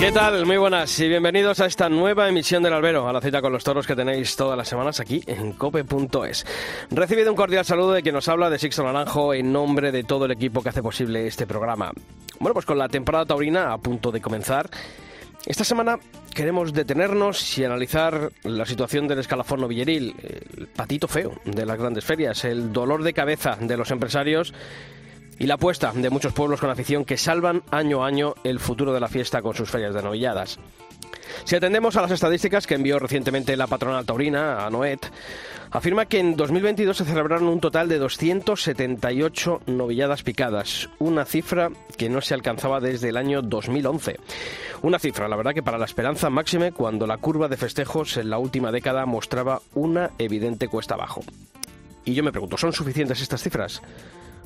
¿Qué tal? Muy buenas y bienvenidos a esta nueva emisión del Albero, a la cita con los toros que tenéis todas las semanas aquí en cope.es. Recibido un cordial saludo de quien nos habla, de Sixto Naranjo, en nombre de todo el equipo que hace posible este programa. Bueno, pues con la temporada taurina a punto de comenzar, esta semana queremos detenernos y analizar la situación del escalafón novilleril, el patito feo de las grandes ferias, el dolor de cabeza de los empresarios y la apuesta de muchos pueblos con afición que salvan año a año el futuro de la fiesta con sus ferias de novilladas. Si atendemos a las estadísticas que envió recientemente la patronal taurina, a Noet, afirma que en 2022 se celebraron un total de 278 novilladas picadas, una cifra que no se alcanzaba desde el año 2011. Una cifra, la verdad, que para la esperanza máxime cuando la curva de festejos en la última década mostraba una evidente cuesta abajo. Y yo me pregunto, ¿son suficientes estas cifras?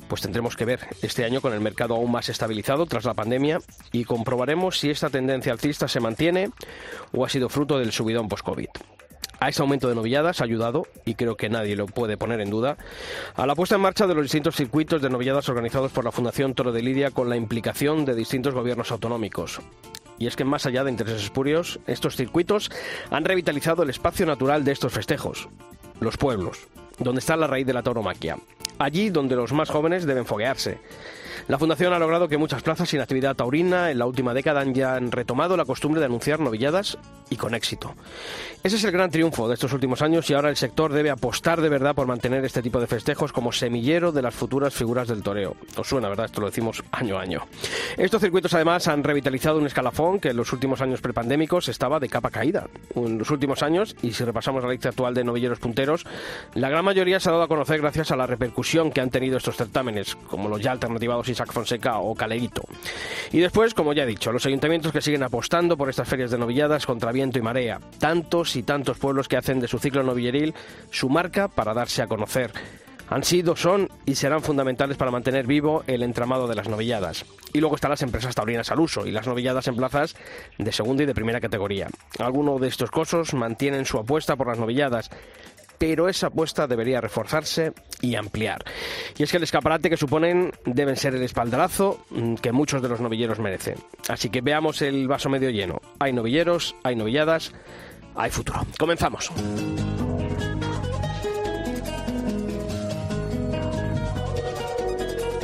Pues tendremos que ver este año con el mercado aún más estabilizado tras la pandemia y comprobaremos si esta tendencia alcista se mantiene o ha sido fruto del subidón post-COVID. A ese aumento de novilladas ha ayudado, y creo que nadie lo puede poner en duda, a la puesta en marcha de los distintos circuitos de novilladas organizados por la Fundación Toro de Lidia con la implicación de distintos gobiernos autonómicos. Y es que más allá de intereses espurios, estos circuitos han revitalizado el espacio natural de estos festejos, los pueblos, donde está la raíz de la tauromaquia. Allí donde los más jóvenes deben foguearse. La Fundación ha logrado que muchas plazas sin actividad taurina en la última década ya han retomado la costumbre de anunciar novilladas y con éxito. Ese es el gran triunfo de estos últimos años y ahora el sector debe apostar de verdad por mantener este tipo de festejos como semillero de las futuras figuras del toreo. Os suena, ¿verdad? Esto lo decimos año a año. Estos circuitos además han revitalizado un escalafón que en los últimos años prepandémicos estaba de capa caída. En los últimos años, y si repasamos la lista actual de novilleros punteros, la gran mayoría se ha dado a conocer gracias a la repercusión que han tenido estos certámenes, como los ya alternativados Isaac Fonseca o Calerito. Y después, como ya he dicho, los ayuntamientos que siguen apostando por estas ferias de novilladas contra viento y marea. Tantos y tantos pueblos que hacen de su ciclo novilleril su marca para darse a conocer. Han sido, son y serán fundamentales para mantener vivo el entramado de las novilladas. Y luego están las empresas taurinas al uso y las novilladas en plazas de segunda y de primera categoría. Algunos de estos cosos mantienen su apuesta por las novilladas, pero esa apuesta debería reforzarse y ampliar. Y es que el escaparate que suponen deben ser el espaldarazo que muchos de los novilleros merecen. Así que veamos el vaso medio lleno. Hay novilleros, hay novilladas, hay futuro. Comenzamos.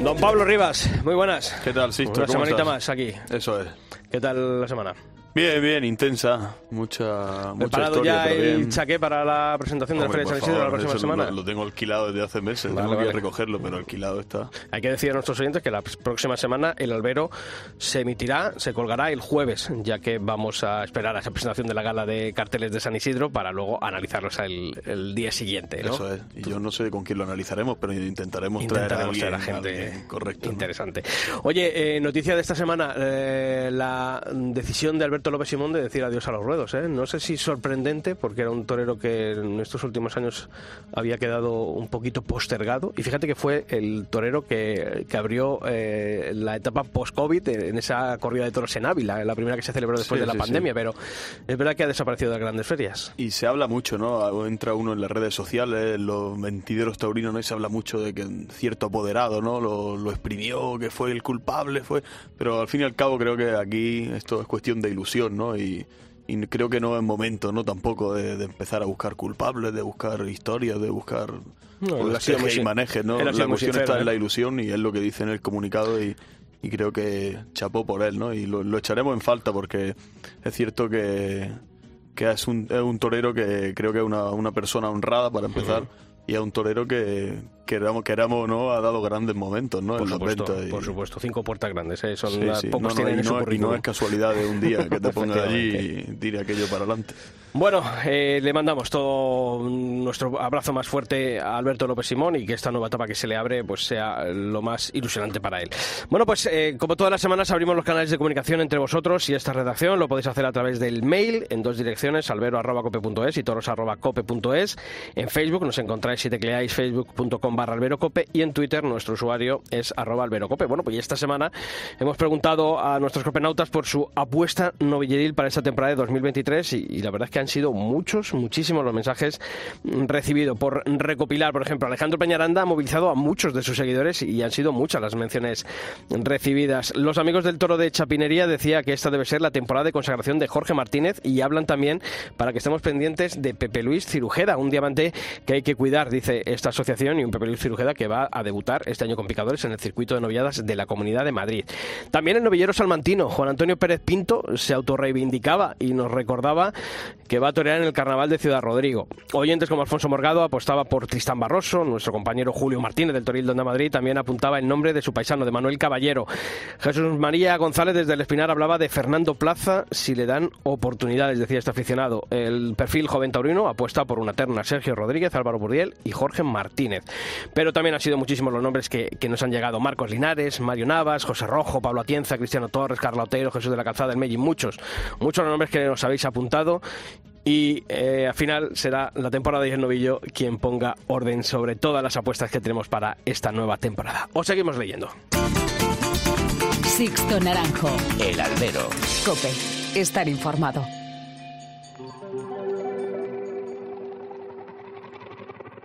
Don Pablo Rivas, muy buenas. ¿Qué tal, Sixto? Una semanita más aquí. Eso es. ¿Qué tal la semana? Bien, bien, intensa, mucha historia, pero bien. ¿Preparado ya el chaqué para la presentación de la Feria de San Isidro la próxima semana? Lo tengo alquilado desde hace meses, tengo que recogerlo, pero alquilado está. Hay que decir a nuestros oyentes que la próxima semana el albero se emitirá, se colgará el jueves, ya que vamos a esperar a esa presentación de la gala de carteles de San Isidro para luego analizarlos el día siguiente, ¿no? Eso es, y yo no sé con quién lo analizaremos, pero intentaremos traer a gente correcta, interesante, ¿no? Oye, noticia de esta semana, la decisión de Alberto López Simón de decir adiós a los ruedos, ¿eh? No sé si sorprendente, porque era un torero que en estos últimos años había quedado un poquito postergado, y fíjate que fue el torero que abrió la etapa post-COVID en esa corrida de toros en Ávila, la primera que se celebró después de la pandemia, pero es verdad que ha desaparecido de las grandes ferias. Y se habla mucho, ¿no? Entra uno en las redes sociales, en los ventideros taurinos, ¿no? Y se habla mucho de que cierto apoderado, ¿no? Lo exprimió, que fue el culpable, pero al fin y al cabo creo que aquí esto es cuestión de ilusión, ¿no? Y creo que no es momento, ¿no? Tampoco de empezar a buscar culpables, de buscar historias, de buscar manejes, ¿no? La cuestión está en la ilusión y es lo que dice en el comunicado y creo que chapó por él, ¿no? Y lo echaremos en falta porque es cierto que es un torero que creo que es una persona honrada para empezar. Uh-huh. Y a un torero que queramos no ha dado grandes momentos, ¿no? Por supuesto, 5 puertas grandes, ¿eh? Son pocos tienen en su currículum. Y no es casualidad de un día que te pongas allí y tire aquello para adelante. Bueno, le mandamos todo nuestro abrazo más fuerte a Alberto López Simón y que esta nueva etapa que se le abre pues sea lo más ilusionante para él. Bueno, pues como todas las semanas abrimos los canales de comunicación entre vosotros y esta redacción. Lo podéis hacer a través del mail en dos direcciones, albero@cope.es y toros@cope.es. En Facebook nos encontráis si tecleáis facebook.com/alberocope y en Twitter nuestro usuario es @alberocope. Bueno, pues esta semana hemos preguntado a nuestros copenautas por su apuesta novilleril para esta temporada de 2023 y la verdad es que han sido muchísimos los mensajes recibidos por recopilar. Por ejemplo, Alejandro Peñaranda ha movilizado a muchos de sus seguidores y han sido muchas las menciones recibidas. Los amigos del Toro de Chapinería decía que esta debe ser la temporada de consagración de Jorge Martínez y hablan también para que estemos pendientes de Pepe Luis Cirujeda, un diamante que hay que cuidar, dice esta asociación, y un Pepe Luis Cirujeda que va a debutar este año con picadores en el circuito de novilladas de la Comunidad de Madrid. También el novillero salmantino Juan Antonio Pérez Pinto se autorreivindicaba y nos recordaba que va a torear en el Carnaval de Ciudad Rodrigo. Oyentes como Alfonso Morgado apostaba por Tristán Barroso, nuestro compañero Julio Martínez del Toril de Onda Madrid también apuntaba el nombre de su paisano, de Manuel Caballero. Jesús María González desde El Espinar hablaba de Fernando Plaza si le dan oportunidades, decía este aficionado. El perfil joven taurino apuesta por una terna, Sergio Rodríguez, Álvaro Burdiel y Jorge Martínez. Pero también han sido muchísimos los nombres que nos han llegado. Marcos Linares, Mario Navas, José Rojo, Pablo Atienza, Cristiano Torres, Carla Otero, Jesús de la Calzada, el Mellín, muchos los nombres que nos habéis apuntado. Y al final será la temporada de El Novillo quien ponga orden sobre todas las apuestas que tenemos para esta nueva temporada. Os seguimos leyendo. Sixto Naranjo, El Albero. COPE, estar informado.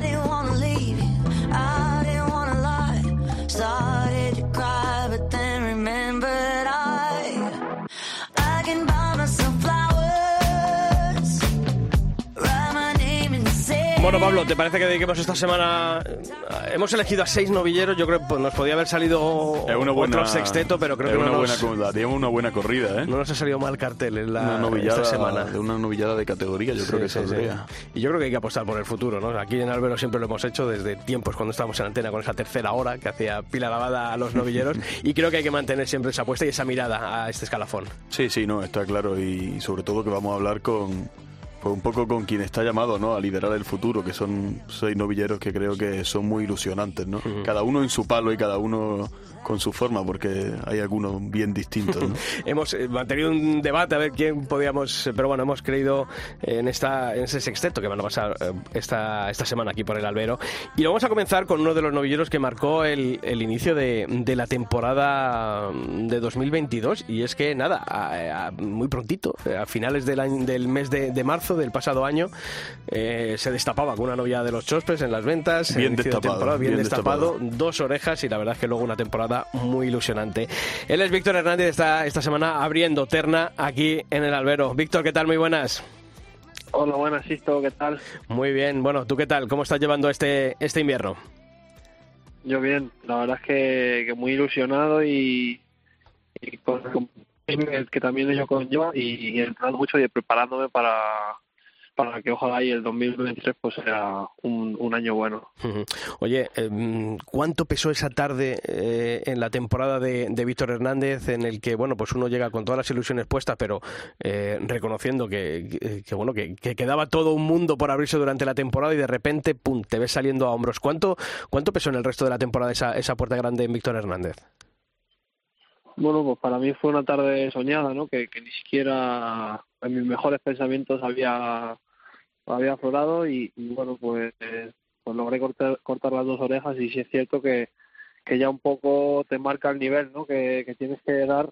didn't wanna leave you, I didn't wanna lie. Started to cry, but then remembered I can buy myself flowers, write my name and say. Bueno, Pablo, ¿te parece que dediquemos esta semana? Hemos elegido a 6 novilleros. Yo creo que pues, nos podía haber salido otro sexteto, pero creo que digamos una buena corrida, ¿eh? No nos ha salido mal cartel en la novillada, esta semana. De una novillada de categoría, yo creo que saldría. Sí. Y yo creo que hay que apostar por el futuro, ¿no? Aquí en Álvaro siempre lo hemos hecho desde tiempos cuando estábamos en antena con esa tercera hora que hacía pila lavada a los novilleros. Y creo que hay que mantener siempre esa apuesta y esa mirada a este escalafón. Sí, no, está claro. Y sobre todo que vamos a hablar con... pues un poco con quien está llamado, ¿no?, a liderar el futuro, que son 6 novilleros que creo que son muy ilusionantes, ¿no? Uh-huh. Cada uno en su palo y cada uno con su forma, porque hay algunos bien distintos, ¿no? Hemos mantenido un debate a ver quién podíamos, pero bueno, hemos creído en ese sexteto que van a pasar esta semana aquí por el Albero. Y lo vamos a comenzar con uno de los novilleros que marcó el inicio de la temporada de 2022, y es que nada, muy prontito, a finales del mes de marzo del pasado año, se destapaba con una novillada de los Chospes en las ventas. Bien destapado, dos orejas, y la verdad es que luego una temporada muy ilusionante. Él es Víctor Hernández, está esta semana abriendo terna aquí en el Albero. Víctor, ¿qué tal? Muy buenas. Hola, buenas, Sisto, ¿qué tal? Muy bien, bueno, ¿tú qué tal? ¿Cómo estás llevando este invierno? Yo bien, la verdad es que muy ilusionado y con... que también ello conlleva y entrando mucho y preparándome para que ojalá y el 2023 pues sea un año bueno. Uh-huh. Oye, ¿cuánto pesó esa tarde en la temporada de Víctor Hernández, en el que bueno pues uno llega con todas las ilusiones puestas, pero reconociendo que quedaba todo un mundo por abrirse durante la temporada y de repente pum, te ves saliendo a hombros? ¿Cuánto pesó en el resto de la temporada esa puerta grande en Víctor Hernández? Bueno, pues para mí fue una tarde soñada, ¿no? Que ni siquiera en mis mejores pensamientos había aflorado y bueno, pues logré cortar las dos orejas y sí es cierto que ya un poco te marca el nivel, ¿no? Que tienes que dar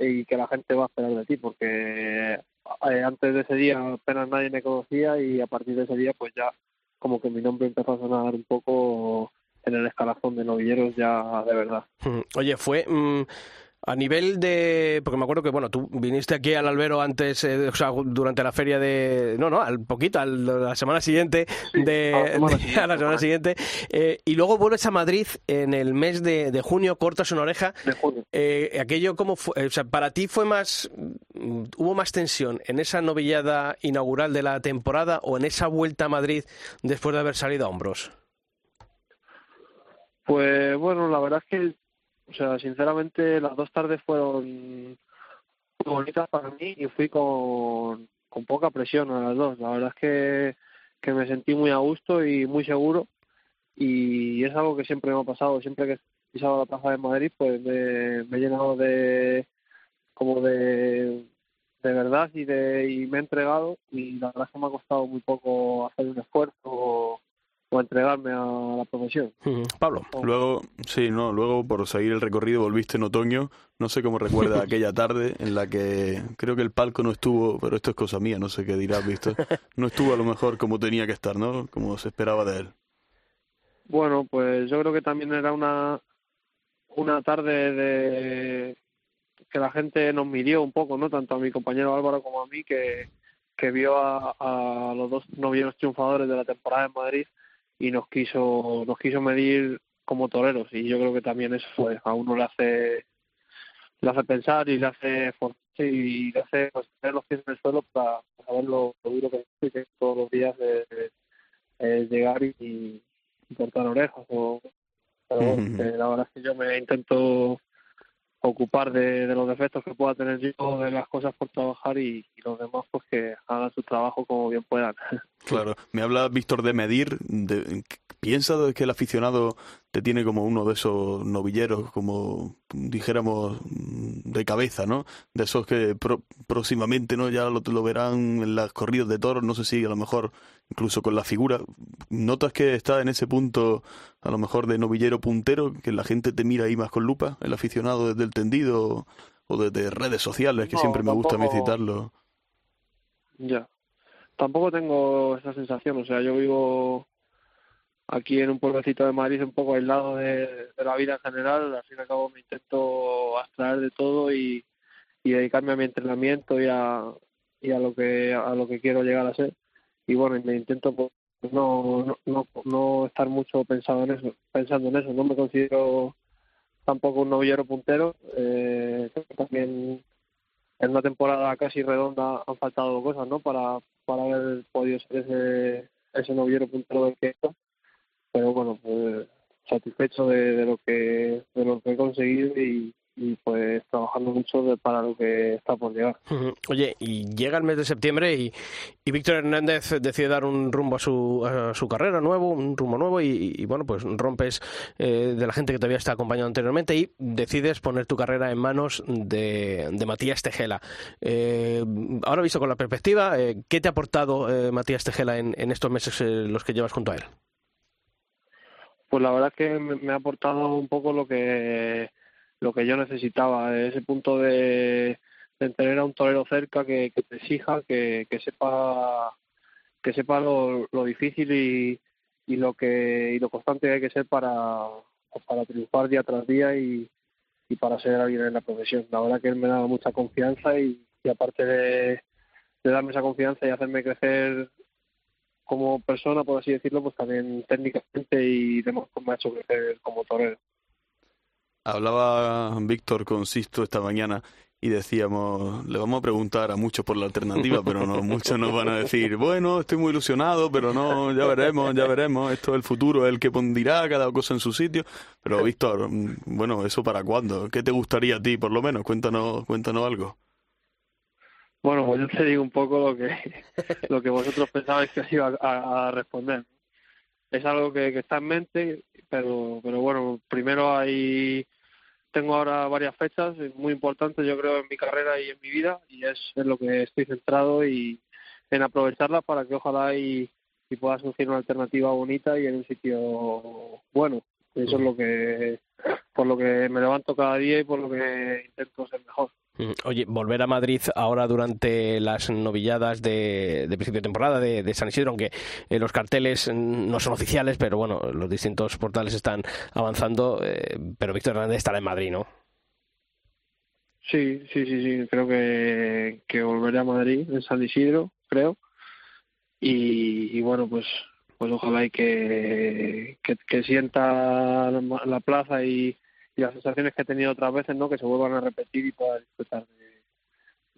y que la gente va a esperar de ti, porque antes de ese día apenas nadie me conocía y a partir de ese día pues ya como que mi nombre empezó a sonar un poco en el escalafón de novilleros ya de verdad. Oye, fue... a nivel de... porque me acuerdo que, bueno, tú viniste aquí al Albero antes, durante la feria de... No, la semana siguiente. Y luego vuelves a Madrid en el mes de junio, cortas una oreja. De junio. Aquello, ¿cómo fue? Para ti fue más ¿Hubo más tensión en esa novillada inaugural de la temporada o en esa vuelta a Madrid después de haber salido a hombros? Pues bueno, la verdad es que, o sea, sinceramente las dos tardes fueron muy bonitas para mí y fui con poca presión a las dos. La verdad es que me sentí muy a gusto y muy seguro, y es algo que siempre me ha pasado. Siempre que he pisado la plaza de Madrid, pues me he llenado de como de verdad y me he entregado, y la verdad es que me ha costado muy poco hacer un esfuerzo o entregarme a la profesión. Pablo. Luego, por seguir el recorrido, volviste en otoño. No sé cómo recuerda aquella tarde en la que creo que el palco no estuvo, pero esto es cosa mía, no sé qué dirás, Víctor. No estuvo a lo mejor como tenía que estar, ¿no? Como se esperaba de él. Bueno, pues yo creo que también era una tarde de que la gente nos midió un poco, ¿no? Tanto a mi compañero Álvaro como a mí, que vio a los dos novilleros triunfadores de la temporada en Madrid y nos quiso medir como toreros, y yo creo que también eso fue, a uno le hace pensar y le hace esforzarse y le hace, pues, tener los pies en el suelo para saber lo duro que es todos los días de llegar y cortar orejas la verdad es que yo me intento ocupar de los defectos que pueda tener yo, de las cosas por trabajar, y los demás pues que hagan su trabajo como bien puedan. Claro, me habla Víctor de medir. ¿Piensas que el aficionado te tiene como uno de esos novilleros, como dijéramos, de cabeza, ¿no? De esos que próximamente, ¿no?, ya lo verán en las corridas de toros, no sé si a lo mejor incluso con la figura. ¿Notas que está en ese punto, a lo mejor, de novillero puntero, que la gente te mira ahí más con lupa, el aficionado desde el tendido o desde redes sociales, que no, siempre tampoco... me gusta a mí citarlo? Ya, tampoco tengo esa sensación, o sea, yo vivo aquí en un pueblecito de Madrid un poco aislado de la vida en general. Al fin y al cabo me intento abstraer de todo y dedicarme a mi entrenamiento y a lo que quiero llegar a ser. Y bueno, me intento, pues, no estar mucho pensando en eso. No me considero tampoco un novillero puntero. También en una temporada casi redonda han faltado cosas, ¿no?, para haber podido ser ese novillero puntero del que está. Pero bueno, pues satisfecho de lo que he conseguido y pues trabajando mucho para lo que está por llegar. Oye, y llega el mes de septiembre y Víctor Hernández decide dar un rumbo a su carrera nuevo, un rumbo nuevo, y bueno, pues rompes de la gente que te había estado acompañando anteriormente y decides poner tu carrera en manos de Matías Tejela. Ahora visto con la perspectiva, ¿qué te ha aportado Matías Tejela en estos meses los que llevas junto a él? Pues la verdad es que me ha aportado un poco lo que yo necesitaba, ese punto de tener a un torero cerca que te exija, que sepa lo difícil y lo constante que hay que ser para triunfar día tras día y para ser alguien en la profesión. La verdad que él me daba mucha confianza y aparte de darme esa confianza y hacerme crecer como persona, por así decirlo, pues también técnicamente y demás, pues me ha hecho crecer como torero. Hablaba Víctor con Sixto esta mañana y decíamos, le vamos a preguntar a muchos por la alternativa, pero no, muchos nos van a decir, bueno, estoy muy ilusionado, pero no, ya veremos, esto es el futuro, el que pondrá cada cosa en su sitio. Pero Víctor, bueno, ¿eso para cuándo? ¿Qué te gustaría a ti, por lo menos? Cuéntanos algo. Bueno, pues yo te digo un poco lo que vosotros pensabais que os iba a responder. Es algo que está en mente, pero bueno, primero tengo ahora varias fechas muy importantes, yo creo, en mi carrera y en mi vida, y es en lo que estoy centrado y en aprovecharlas para que ojalá y pueda surgir una alternativa bonita y en un sitio bueno. Eso es por lo que me levanto cada día y por lo que intento ser mejor. Oye, volver a Madrid ahora durante las novilladas de principio de temporada de San Isidro, aunque los carteles no son oficiales, pero bueno, los distintos portales están avanzando, pero Víctor Hernández estará en Madrid, ¿no? Sí, creo que volveré a Madrid, en San Isidro, creo, y bueno, pues ojalá y que sienta la plaza y las sensaciones que he tenido otras veces, ¿no?, que se vuelvan a repetir y pueda disfrutar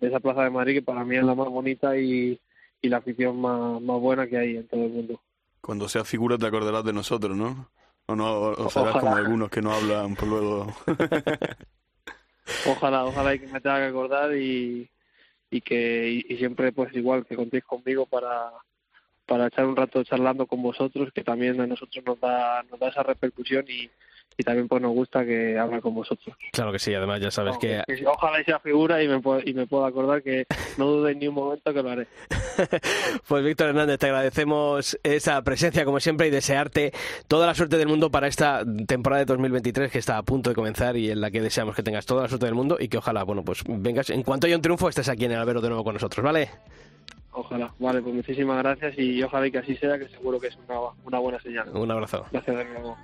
de esa plaza de Madrid, que para mí es la más bonita y la afición más buena que hay en todo el mundo. Cuando seas figura te acordarás de nosotros, ¿no? O serás ojalá, como algunos que no hablan por luego. ojalá y que me tenga que acordar y que siempre, pues igual, que contéis conmigo para echar un rato charlando con vosotros, que también a nosotros nos da esa repercusión y también pues nos gusta que hablen con vosotros. Claro que sí, además ya sabes que ojalá sea figura y me puedo acordar, que no dudes ni un momento que lo haré. Pues Víctor Hernández, te agradecemos esa presencia como siempre y desearte toda la suerte del mundo para esta temporada de 2023 que está a punto de comenzar y en la que deseamos que tengas toda la suerte del mundo y que ojalá, bueno, pues vengas, en cuanto haya un triunfo estés aquí en el Albero de nuevo con nosotros, ¿vale? Ojalá, vale, pues muchísimas gracias y ojalá y que así sea, que seguro que es una buena señal. Un abrazo. Gracias de nuevo.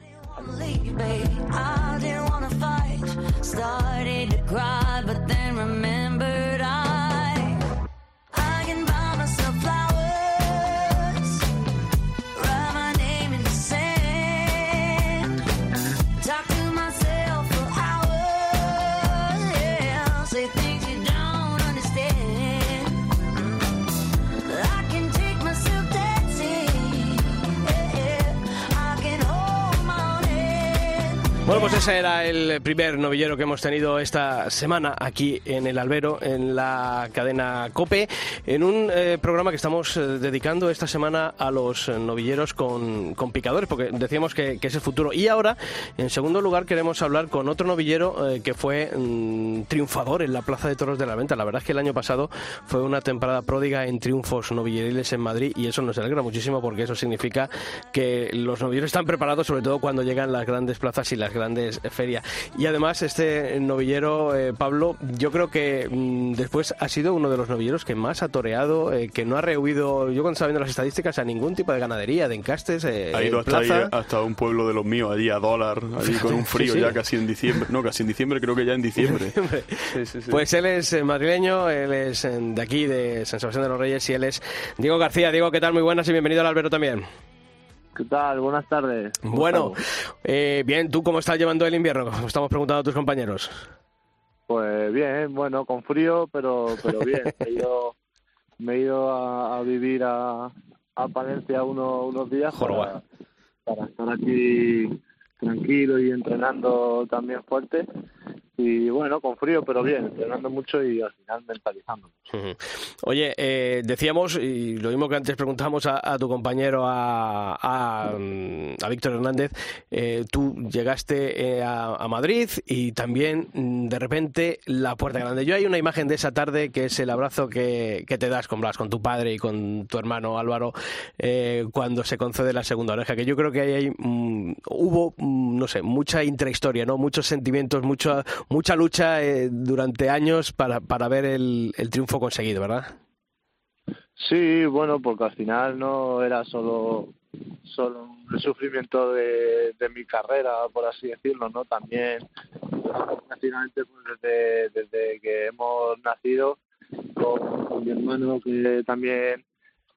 Bueno, pues ese era el primer novillero que hemos tenido esta semana aquí en el Albero, en la cadena Cope, en un programa que estamos dedicando esta semana a los novilleros con picadores, porque decíamos que es el futuro. Y ahora, en segundo lugar, queremos hablar con otro novillero que fue triunfador en la Plaza de Toros de la Venta. La verdad es que el año pasado fue una temporada pródiga en triunfos novilleriles en Madrid y eso nos alegra muchísimo, porque eso significa que los novilleros están preparados, sobre todo cuando llegan las grandes plazas y las grandes ferias. Y además este novillero, Pablo, yo creo que después ha sido uno de los novilleros que más ha toreado, que no ha rehuido, yo cuando estaba viendo las estadísticas, a ningún tipo de ganadería, de encastes, ha ido hasta plaza. Ahí, hasta un pueblo de los míos, allí a Dólar, allí con un frío, sí. Ya casi en diciembre. Sí. Pues él es madrileño, él es de aquí, de San Sebastián de los Reyes, y él es Diego García. Diego, ¿qué tal? Muy buenas y bienvenido al Albero también. ¿Qué tal? Buenas tardes. Bueno, bien, ¿tú cómo estás llevando el invierno? Como estamos preguntando a tus compañeros. Pues bien, bueno, con frío, pero bien. Me he ido a vivir a Palencia unos días para estar aquí tranquilo y entrenando también fuerte. Y bueno, con frío, pero bien, entrenando mucho y al final mentalizándonos. Oye, decíamos, y lo mismo que antes preguntamos a tu compañero, a Víctor Hernández, tú llegaste a Madrid y también, de repente, la Puerta Grande. Yo hay una imagen de esa tarde que es el abrazo que te das con Blas, con tu padre y con tu hermano Álvaro, cuando se concede la segunda oreja, que yo creo que ahí hubo, no sé, mucha intrahistoria, ¿no? Muchos sentimientos, mucha lucha durante años para ver el triunfo conseguido, ¿verdad? Sí, bueno, porque al final no era solo el sufrimiento de mi carrera, por así decirlo, ¿no? También, prácticamente, pues, desde que hemos nacido, con mi hermano, que también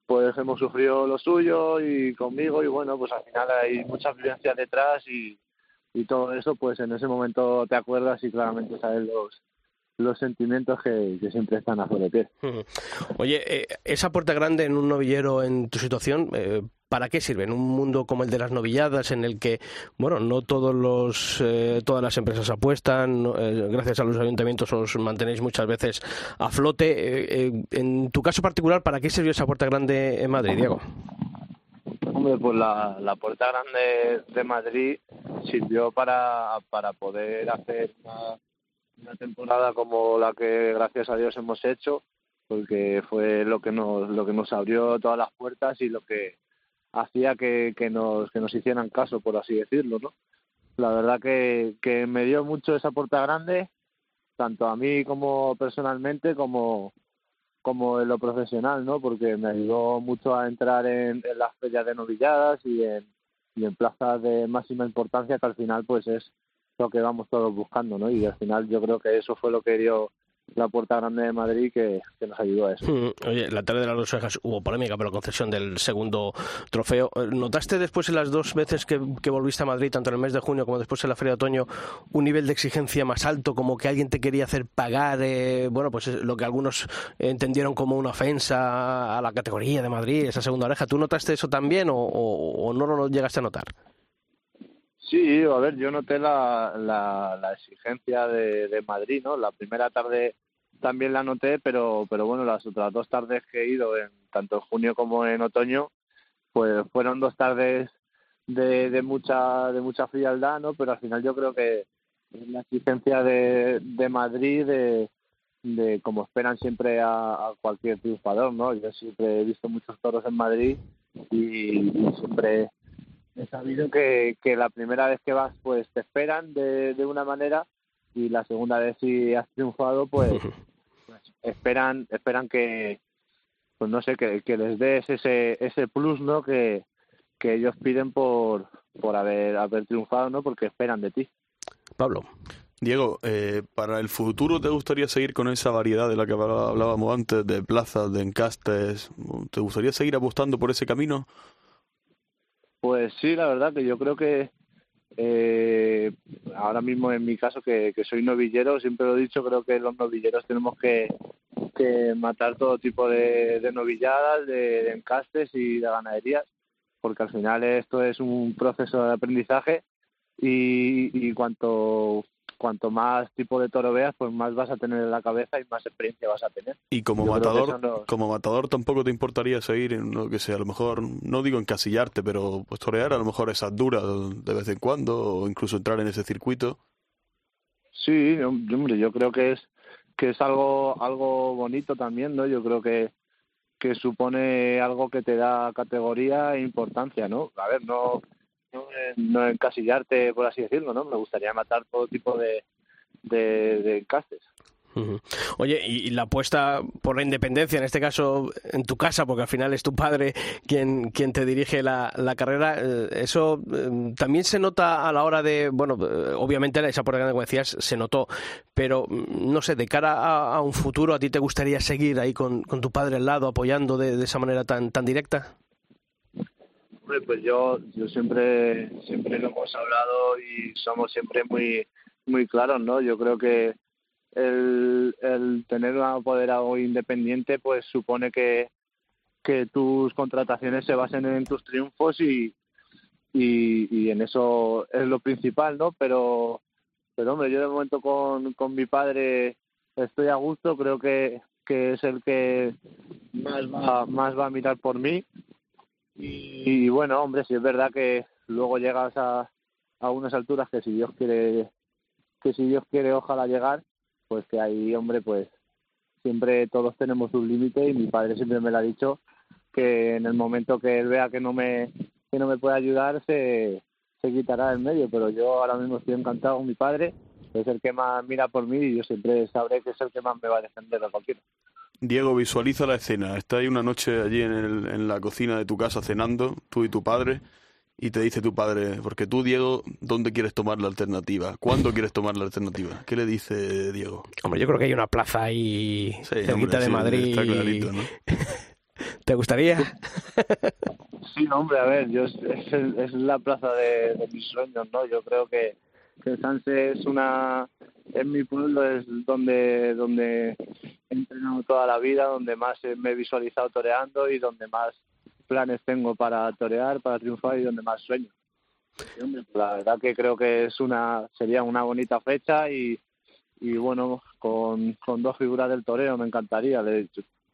pues hemos sufrido lo suyo, y conmigo, y bueno, pues al final hay muchas vivencias detrás y todo eso, pues en ese momento te acuerdas y claramente sabes los sentimientos que siempre están a flor de piel. Oye, esa Puerta Grande en un novillero en tu situación, ¿para qué sirve? En un mundo como el de las novilladas, en el que, bueno, no todas las empresas apuestan, gracias a los ayuntamientos os mantenéis muchas veces a flote. En tu caso particular, ¿para qué sirvió esa Puerta Grande en Madrid, Diego? Hombre, pues la Puerta Grande de Madrid sirvió para poder hacer una temporada como la que, gracias a Dios, hemos hecho, porque fue lo que nos abrió todas las puertas y lo que hacía que nos hicieran caso, por así decirlo, ¿no? La verdad que me dio mucho esa Puerta Grande, tanto a mí como personalmente, como en lo profesional, ¿no? Porque me ayudó mucho a entrar en las ferias de novilladas y en plazas de máxima importancia, que al final pues es lo que vamos todos buscando, ¿no? Y al final yo creo que eso fue lo que dio la Puerta Grande de Madrid que nos ayudó a eso. Oye, la tarde de las dos orejas hubo polémica por la concesión del segundo trofeo. ¿Notaste después en las dos veces que volviste a Madrid, tanto en el mes de junio como después en la Feria de Otoño, un nivel de exigencia más alto, como que alguien te quería hacer pagar, bueno, pues lo que algunos entendieron como una ofensa a la categoría de Madrid, esa segunda oreja? ¿Tú notaste eso también o no lo llegaste a notar? Sí, a ver, yo noté la exigencia de Madrid, ¿no? La primera tarde también la noté, pero bueno, las otras dos tardes que he ido, tanto en junio como en otoño, pues fueron dos tardes de mucha frialdad, ¿no? Pero al final yo creo que la exigencia de Madrid, de como esperan siempre a cualquier triunfador, ¿no? Yo siempre he visto muchos toros en Madrid y siempre he sabido que la primera vez que vas pues te esperan de una manera, y la segunda vez si has triunfado pues esperan que, pues no sé, que les des ese plus, ¿no? Que ellos piden por haber triunfado, ¿no? Porque esperan de ti. Pablo. Diego, ¿para el futuro te gustaría seguir con esa variedad de la que hablábamos antes, de plazas, de encastes? ¿Te gustaría seguir apostando por ese camino? Pues sí, la verdad que yo creo que ahora mismo en mi caso, que soy novillero, siempre lo he dicho, creo que los novilleros tenemos que matar todo tipo de novilladas, de encastes y de ganaderías, porque al final esto es un proceso de aprendizaje y cuanto más tipo de toro veas, pues más vas a tener en la cabeza y más experiencia vas a tener. Y como matador tampoco te importaría seguir en lo que sea, a lo mejor, no digo encasillarte, pero pues torear a lo mejor esas duras de vez en cuando, o incluso entrar en ese circuito. Sí, hombre, yo creo que es algo bonito también, ¿no? Yo creo que supone algo que te da categoría e importancia, ¿no? A ver, no encasillarte, por así decirlo, ¿no? Me gustaría matar todo tipo de encastes. Oye, y la apuesta por la independencia, en este caso en tu casa, porque al final es tu padre quien te dirige la carrera, eso también se nota a la hora de, bueno, obviamente esa puerta grande, como decías, se notó, pero no sé, de cara a un futuro, ¿a ti te gustaría seguir ahí con tu padre al lado, apoyando de esa manera tan directa? Pues yo siempre lo hemos hablado y somos siempre muy muy claros, ¿no? Yo creo que el tener un apoderado independiente pues supone que tus contrataciones se basen en tus triunfos y en eso es lo principal, ¿no? Pero hombre, yo de momento con mi padre estoy a gusto, creo que es el que más va a mirar por mí. Y bueno, hombre, si es verdad que luego llegas a unas alturas que si Dios quiere ojalá llegar, pues que ahí, hombre, pues siempre todos tenemos un límite, y mi padre siempre me lo ha dicho, que en el momento que él vea que no me puede ayudar se quitará del medio, pero yo ahora mismo estoy encantado con mi padre, es el que más mira por mí y yo siempre sabré que es el que más me va a defender a cualquiera. Diego, visualiza la escena. Estás una noche allí en la cocina de tu casa cenando, tú y tu padre, y te dice tu padre, porque tú, Diego, ¿dónde quieres tomar la alternativa? ¿Cuándo quieres tomar la alternativa? ¿Qué le dice Diego? Hombre, yo creo que hay una plaza ahí, sí, cerquita, hombre, de sí, Madrid. Está clarito, ¿no? ¿Te gustaría? Sí, hombre, a ver, es la plaza de mis sueños, ¿no? Yo creo que Sanse es una... En mi pueblo es donde he entrenado toda la vida, donde más me he visualizado toreando y donde más planes tengo para torear, para triunfar y donde más sueño. Y, hombre, la verdad que creo que sería una bonita fecha y bueno, con dos figuras del toreo me encantaría.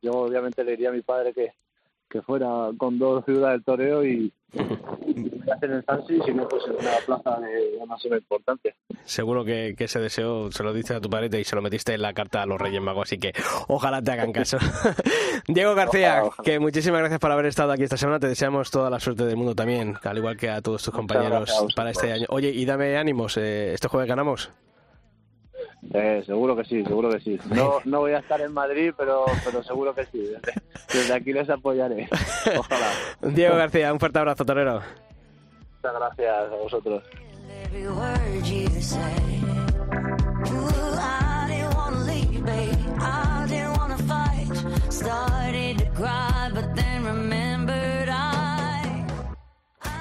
Yo obviamente le diría a mi padre que fuera con dos figuras del toreo y en el Sansi, sino pues en una plaza de máxima importancia. Seguro que ese deseo se lo diste a tu padre y se lo metiste en la carta a los Reyes Magos, así que ojalá te hagan caso. Diego García, ojalá. Que muchísimas gracias por haber estado aquí esta semana, te deseamos toda la suerte del mundo también, al igual que a todos tus compañeros para este año. Oye, y dame ánimos, ¿este jueves ganamos? Seguro que sí. No voy a estar en Madrid, pero seguro que sí. Desde aquí les apoyaré. Ojalá. Diego García, un fuerte abrazo, torero. Muchas gracias a vosotros.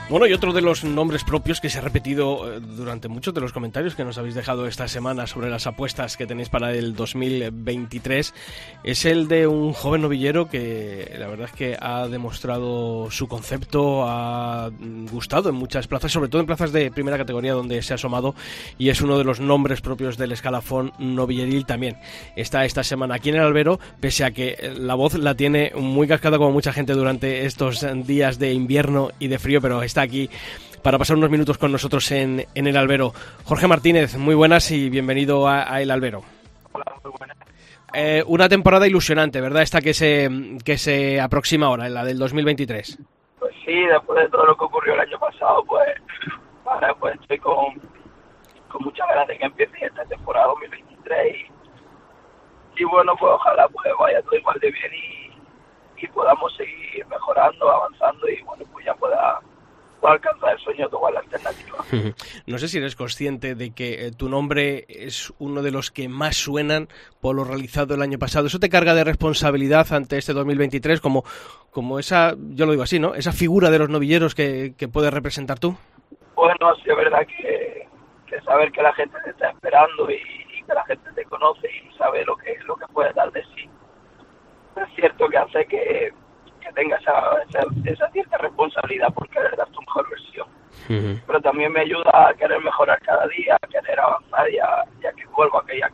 Bueno, y otro de los nombres propios que se ha repetido durante muchos de los comentarios que nos habéis dejado esta semana sobre las apuestas que tenéis para el 2023 es el de un joven novillero que la verdad es que ha demostrado su concepto, ha gustado en muchas plazas, sobre todo en plazas de primera categoría donde se ha asomado, y es uno de los nombres propios del escalafón novilleril también. Está esta semana aquí en el albero, pese a que la voz la tiene muy cascada como mucha gente durante estos días de invierno y de frío, pero está aquí para pasar unos minutos con nosotros en El Albero. Jorge Martínez, muy buenas y bienvenido a El Albero. Hola, muy buenas. Una temporada ilusionante, ¿verdad? Esta que se aproxima ahora, la del 2023. Pues sí, después de todo lo que ocurrió el año pasado, pues estoy con muchas ganas de que empiece esta temporada 2023 y bueno, pues ojalá pues vaya todo igual de bien y podamos seguir mejorando, avanzando y bueno, pues ya pueda alcanzar el sueño de la alternativa. No sé si eres consciente de que tu nombre es uno de los que más suenan por lo realizado el año pasado. ¿Eso te carga de responsabilidad ante este 2023 como esa, yo lo digo así, ¿no? Esa figura de los novilleros que puedes representar tú? Bueno, sí, es verdad que saber que la gente te está esperando y que la gente te conoce y sabe lo que puedes dar de sí. Es cierto que hace que tenga esa cierta responsabilidad porque le das tu mejor versión. Uh-huh. Pero también me ayuda a querer mejorar cada día, a querer avanzar ya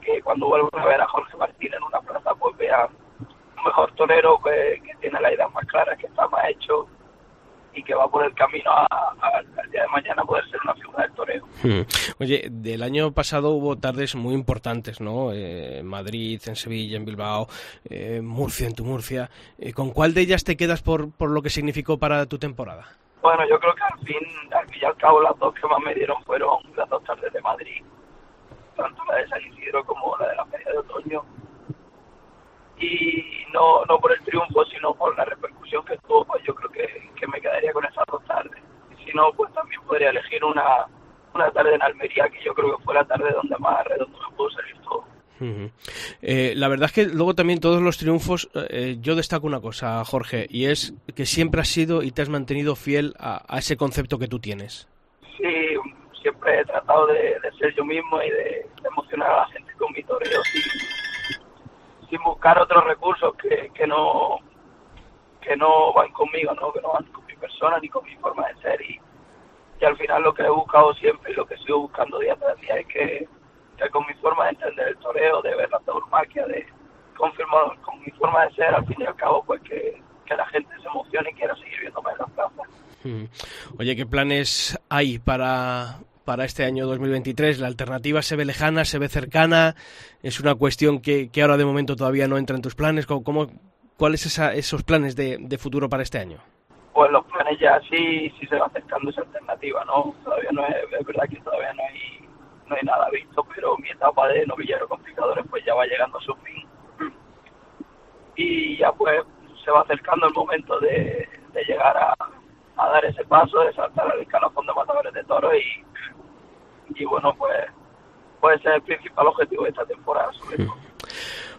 que cuando vuelvo a ver a Jorge Martínez en una plaza pues vea un mejor torero que tiene la idea más clara, que está más hecho y que va por el camino al día de mañana poder ser una figura del toreo. Oye, del año pasado hubo tardes muy importantes, ¿no? En Madrid, en Sevilla, en Bilbao, Murcia, en tu Murcia. ¿Con cuál de ellas te quedas por lo que significó para tu temporada? Bueno, yo creo que al fin y al cabo, las dos que más me dieron fueron las dos tardes de Madrid, tanto la de San Isidro como la de la Feria de Otoño. Y no por el triunfo, sino por la repercusión que tuvo, pues yo creo que me quedaría con esas dos tardes. Y si no, pues también podría elegir una tarde en Almería, que yo creo que fue la tarde donde más redondo me pudo salir todo. Uh-huh. La verdad es que luego también todos los triunfos, yo destaco una cosa, Jorge, y es que siempre has sido y te has mantenido fiel a ese concepto que tú tienes. Sí, siempre he tratado de ser yo mismo y de emocionar a la gente con mi toreo, sí. Sin buscar otros recursos que no van conmigo, ¿no? Que no van con mi persona ni con mi forma de ser. Y al final lo que he buscado siempre y lo que sigo buscando día tras día es que con mi forma de entender el toreo, de ver la tauromaquia, de confirmar con mi forma de ser, al fin y al cabo, pues que la gente se emocione y quiera seguir viéndome en las plazas. Oye, ¿qué planes hay para este año 2023? ¿La alternativa se ve lejana, se ve cercana? ¿Es una cuestión que ahora de momento todavía no entra en tus planes? ¿Cuáles son esos planes de futuro para este año? Pues los planes ya sí se va acercando esa alternativa, ¿no? Todavía no es verdad que todavía no hay nada visto, pero mi etapa de novillero complicadores pues ya va llegando a su fin. Y ya pues se va acercando el momento de llegar a dar ese paso, de saltar al escalafón de matadores de toros y bueno, pues ese es el principal objetivo de esta temporada, sobre todo.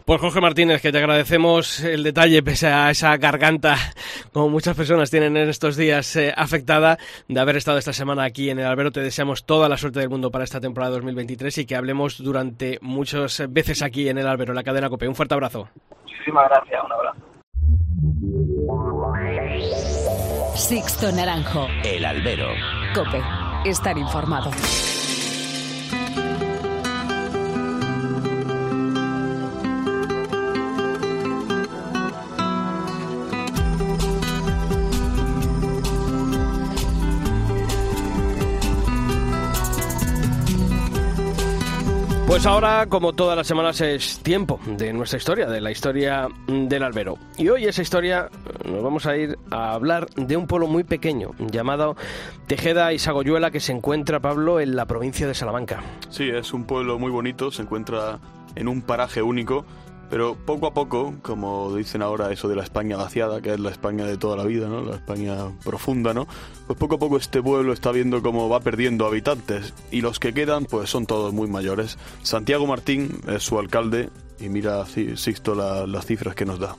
Pues Jorge Martínez, que te agradecemos el detalle, pese a esa garganta, como muchas personas tienen en estos días afectada, de haber estado esta semana aquí en El Albero. Te deseamos toda la suerte del mundo para esta temporada 2023 y que hablemos durante muchas veces aquí en El Albero, en la cadena Cope. Un fuerte abrazo. Muchísimas gracias, un abrazo. Sixto Naranjo, El Albero, Cope, estar informado. Pues ahora, como todas las semanas, es tiempo de nuestra historia, de la historia del Albero. Y hoy esa historia nos vamos a ir a hablar de un pueblo muy pequeño llamado Tejeda y Segoyuela, que se encuentra, Pablo, en la provincia de Salamanca. Sí, es un pueblo muy bonito, se encuentra en un paraje único, pero poco a poco, como dicen ahora eso de la España vaciada, que es la España de toda la vida, ¿no? La España profunda, ¿no? Pues poco a poco este pueblo está viendo cómo va perdiendo habitantes y los que quedan pues son todos muy mayores. Santiago Martín es su alcalde y mira, Sixto, las cifras que nos da.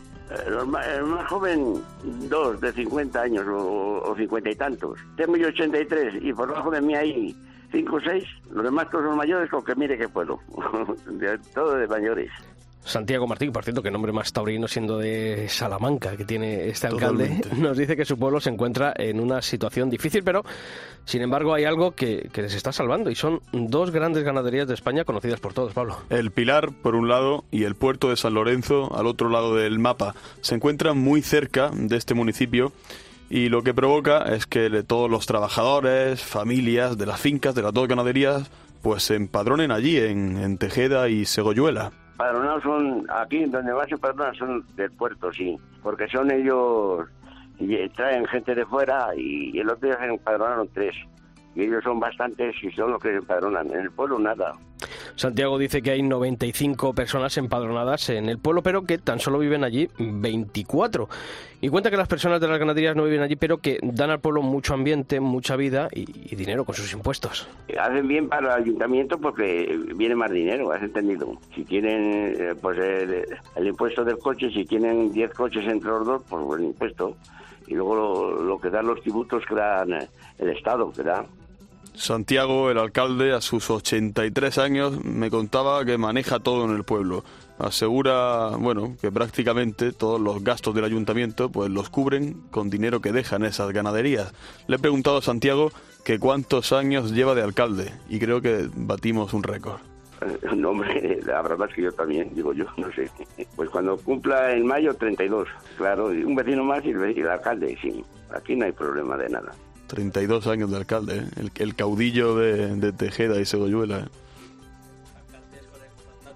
El más joven, dos, de 50 años o 50 y tantos. Tengo yo 83 y por debajo de mí hay 5 o 6. Los demás todos son mayores, con que mire que puedo. Todo de mayores. Santiago Martín, por cierto, que nombre más taurino siendo de Salamanca, que tiene este alcalde, totalmente, nos dice que su pueblo se encuentra en una situación difícil, pero sin embargo hay algo que les está salvando, y son dos grandes ganaderías de España conocidas por todos, Pablo. El Pilar, por un lado, y el Puerto de San Lorenzo, al otro lado del mapa. Se encuentran muy cerca de este municipio, y lo que provoca es que todos los trabajadores, familias de las fincas, de las dos ganaderías, pues se empadronen allí, en Tejeda y Segoyuela. Padronados son aquí, donde va su padrona, son del puerto, sí, porque son ellos, y traen gente de fuera, y el otro día se empadronaron 3, y ellos son bastantes y son los que se empadronan. En el pueblo nada. Santiago dice que hay 95 personas empadronadas en el pueblo, pero que tan solo viven allí 24. Y cuenta que las personas de las ganaderías no viven allí, pero que dan al pueblo mucho ambiente, mucha vida y dinero con sus impuestos. Hacen bien para el ayuntamiento porque viene más dinero, ¿has entendido? Si tienen pues el impuesto del coche, si tienen 10 coches entre los dos, pues el impuesto. Y luego lo que dan los tributos que dan el Estado, ¿verdad? Santiago, el alcalde, a sus 83 años, me contaba que maneja todo en el pueblo. Asegura, bueno, que prácticamente todos los gastos del ayuntamiento pues los cubren con dinero que dejan esas ganaderías. Le he preguntado a Santiago que cuántos años lleva de alcalde y creo que batimos un récord. No, hombre, la verdad es que yo también, digo yo, no sé. Pues cuando cumpla en mayo, 32, claro, un vecino más y el alcalde, sí. Aquí no hay problema de nada. 32 años de alcalde, ¿eh? El caudillo de Tejeda y Segoyuela.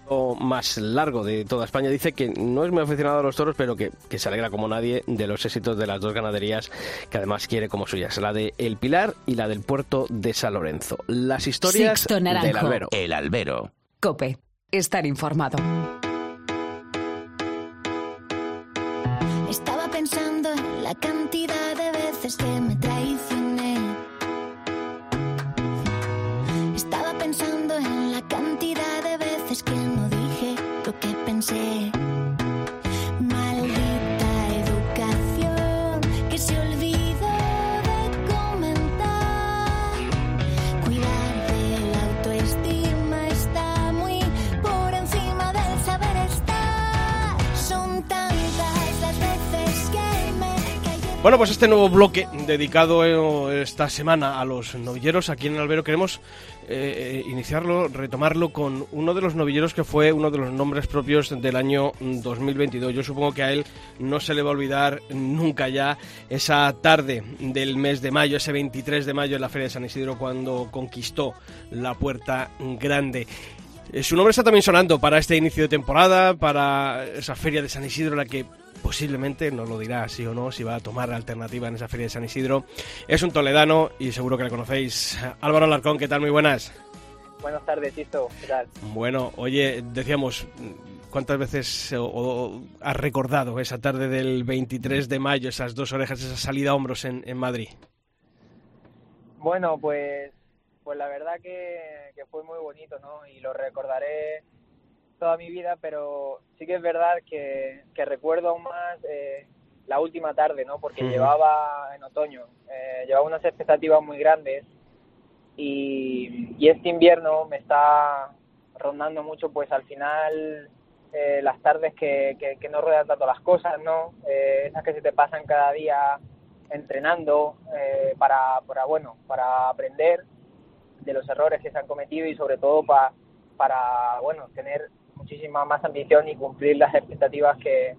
O más largo de toda España. Dice que no es muy aficionado a los toros, pero que se alegra como nadie de los éxitos de las dos ganaderías que además quiere como suyas, la de El Pilar y la del Puerto de San Lorenzo. Las historias Sixto Naranjo, del albero. El albero. Cope, estar informado. Estaba pensando en la cantidad de veces que me traicioné. Estaba pensando en la cantidad de veces que no dije lo que pensé. Bueno, pues este nuevo bloque dedicado esta semana a los novilleros aquí en el albero queremos iniciarlo, retomarlo con uno de los novilleros que fue uno de los nombres propios del año 2022. Yo supongo que a él no se le va a olvidar nunca ya esa tarde del mes de mayo, ese 23 de mayo en la Feria de San Isidro cuando conquistó la Puerta Grande. Su nombre está también sonando para este inicio de temporada, para esa Feria de San Isidro en la que posiblemente, nos lo dirá sí o no, si va a tomar la alternativa en esa Feria de San Isidro. Es un toledano y seguro que le conocéis. Álvaro Alarcón, ¿qué tal? Muy buenas. Buenas tardes, Tito. ¿Qué tal? Bueno, oye, decíamos, ¿cuántas veces has recordado esa tarde del 23 de mayo, esas dos orejas, esa salida a hombros en Madrid? Bueno, pues la verdad que fue muy bonito, ¿no? Y lo recordaré toda mi vida, pero sí que es verdad que recuerdo aún más la última tarde, ¿no? Porque llevaba en otoño, llevaba unas expectativas muy grandes y este invierno me está rondando mucho, pues al final las tardes que no rodean tanto las cosas, ¿no? Esas que se te pasan cada día entrenando para aprender de los errores que se han cometido y sobre todo para tener muchísima más ambición y cumplir las expectativas que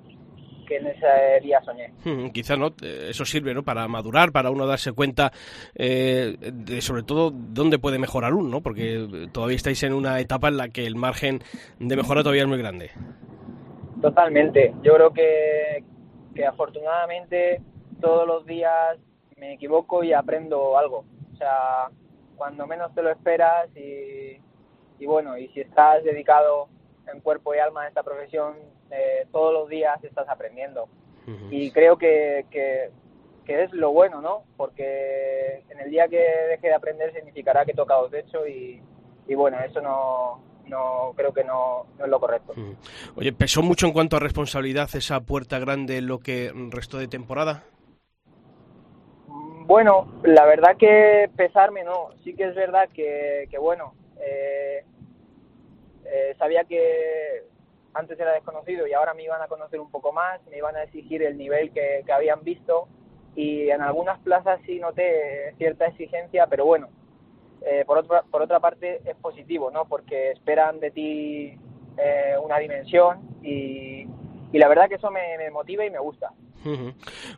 en ese día soñé. Quizá no, eso sirve, ¿no?, para madurar, para uno darse cuenta de sobre todo dónde puede mejorar uno, ¿no? Porque todavía estáis en una etapa en la que el margen de mejora todavía es muy grande. Totalmente. Yo creo que afortunadamente todos los días me equivoco y aprendo algo. O sea, cuando menos te lo esperas y si estás dedicado en cuerpo y alma a esta profesión, todos los días estás aprendiendo. Uh-huh. Y creo que es lo bueno, ¿no? Porque en el día que deje de aprender significará que toca 2 de hecho y bueno, eso no, creo que no es lo correcto. Oye, ¿pesó mucho en cuanto a responsabilidad esa puerta grande en lo que restó de temporada? Bueno, la verdad que pesarme no. Sí que es verdad que bueno, sabía que antes era desconocido y ahora me iban a conocer un poco más, me iban a exigir el nivel que habían visto, y en algunas plazas sí noté cierta exigencia, pero bueno, por otra parte es positivo, ¿no? Porque esperan de ti una dimensión y la verdad que eso me motiva y me gusta.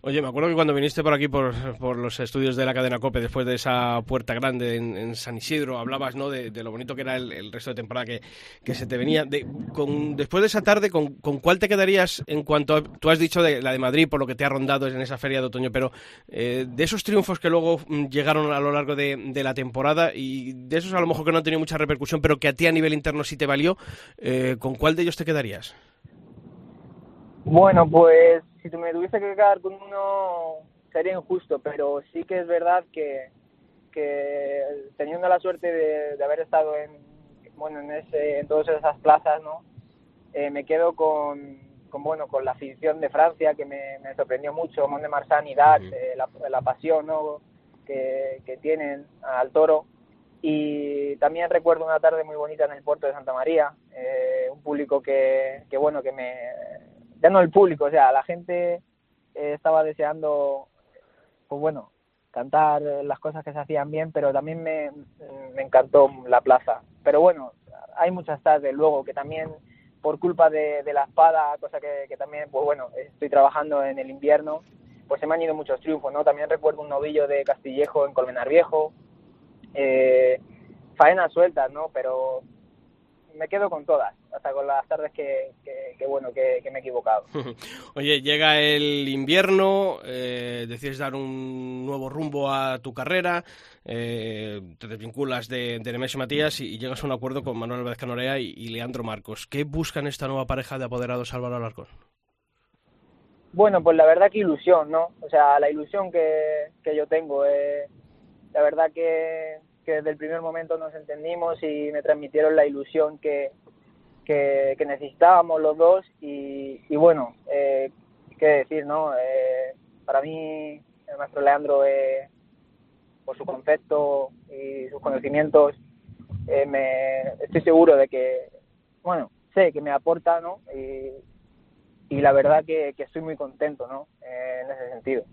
Oye, me acuerdo que cuando viniste por aquí por los estudios de la cadena COPE después de esa puerta grande en San Isidro, hablabas, ¿no?, de lo bonito que era el resto de temporada que se te venía. Después de esa tarde, ¿con cuál te quedarías en cuanto a, tú has dicho de la de Madrid por lo que te ha rondado en esa feria de otoño, pero de esos triunfos que luego llegaron a lo largo de la temporada y de esos a lo mejor que no han tenido mucha repercusión pero que a ti a nivel interno sí te valió, ¿con cuál de ellos te quedarías? Bueno, pues si me tuviese que quedar con uno sería injusto, pero sí que es verdad que teniendo la suerte de haber estado en todas esas plazas, ¿no? Me quedo con la afición de Francia, que me sorprendió mucho, Mont de Marsan y Dart, la pasión, ¿no?, que tienen al toro. Y también recuerdo una tarde muy bonita en el puerto de Santa María, un público que me... Ya no el público, o sea, la gente estaba deseando, pues bueno, cantar las cosas que se hacían bien, pero también me encantó la plaza. Pero bueno, hay muchas tardes luego que también, por culpa de la espada, cosa que también, pues bueno, estoy trabajando en el invierno, pues se me han ido muchos triunfos, ¿no? También recuerdo un novillo de Castillejo en Colmenar Viejo, faenas sueltas, ¿no? Pero... me quedo con todas, hasta con las tardes que me he equivocado. Oye, llega el invierno, decides dar un nuevo rumbo a tu carrera, te desvinculas de Nemes y Matías y llegas a un acuerdo con Manuel Álvarez Canorea y Leandro Marcos. ¿Qué buscan esta nueva pareja de apoderados Álvaro Alarcón? Bueno, pues la verdad que ilusión, ¿no? O sea, la ilusión que yo tengo, la verdad que desde el primer momento nos entendimos y me transmitieron la ilusión que necesitábamos los dos y bueno, qué decir, ¿no? Para mí, el maestro Leandro, por su concepto y sus conocimientos, estoy seguro de que, bueno, sé que me aporta, ¿no? Y la verdad que estoy muy contento, ¿no?, en ese sentido.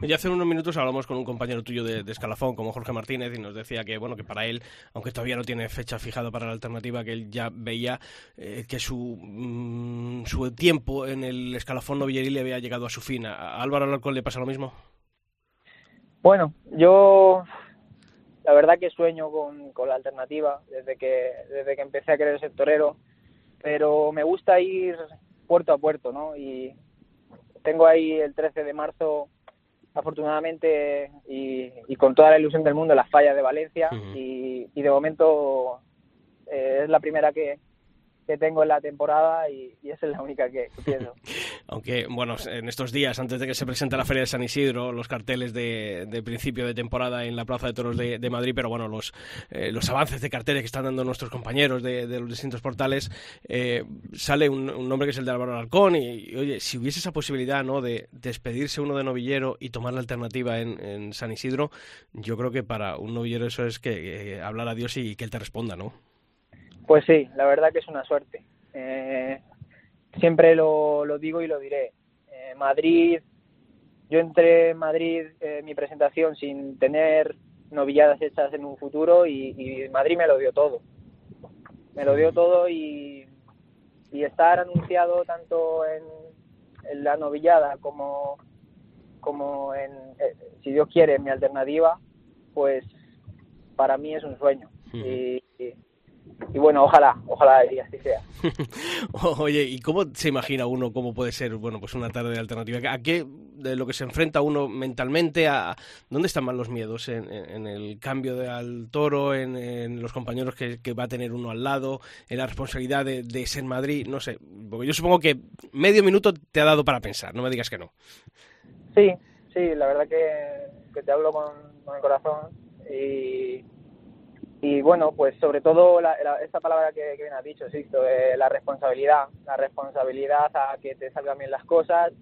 Ya hace unos minutos hablamos con un compañero tuyo de Escalafón, como Jorge Martínez, y nos decía que bueno, que para él, aunque todavía no tiene fecha fijada para la alternativa, que él ya veía que su tiempo en el Escalafón novilleril le había llegado a su fin. ¿A Álvaro Alarcón le pasa lo mismo? Bueno, yo la verdad que sueño con la alternativa desde que empecé a querer ser torero, pero me gusta ir puerto a puerto, ¿no? Y tengo ahí el 13 de marzo, afortunadamente, y con toda la ilusión del mundo, las Fallas de Valencia, y de momento es la primera que tengo en la temporada y esa es la única que pienso. Aunque, bueno, en estos días, antes de que se presente la Feria de San Isidro, los carteles de principio de temporada en la Plaza de Toros de Madrid, pero bueno, los avances de carteles que están dando nuestros compañeros de los distintos portales, sale un nombre que es el de Álvaro Alarcón y oye, si hubiese esa posibilidad, ¿no?, de despedirse uno de novillero y tomar la alternativa en San Isidro, yo creo que para un novillero eso es que hablar a Dios y que él te responda, ¿no? Pues sí, la verdad que es una suerte. Siempre lo digo y lo diré. Madrid, yo entré en Madrid mi presentación sin tener novilladas hechas en un futuro y Madrid me lo dio todo. Me lo dio todo y estar anunciado tanto en la novillada como en, si Dios quiere, en mi alternativa, pues para mí es un sueño. Y bueno, ojalá y así sea. Oye, ¿y cómo se imagina uno cómo puede ser, bueno, pues una tarde de alternativa? ¿A qué de lo que se enfrenta uno mentalmente? ¿A dónde están más los miedos? ¿En el cambio al toro? ¿En los compañeros que va a tener uno al lado? ¿En la responsabilidad de ser Madrid? No sé, porque yo supongo que medio minuto te ha dado para pensar, no me digas que no. Sí, la verdad que te hablo con el corazón Y bueno, pues sobre todo esa palabra que bien has dicho, Sixto, la responsabilidad a que te salgan bien las cosas,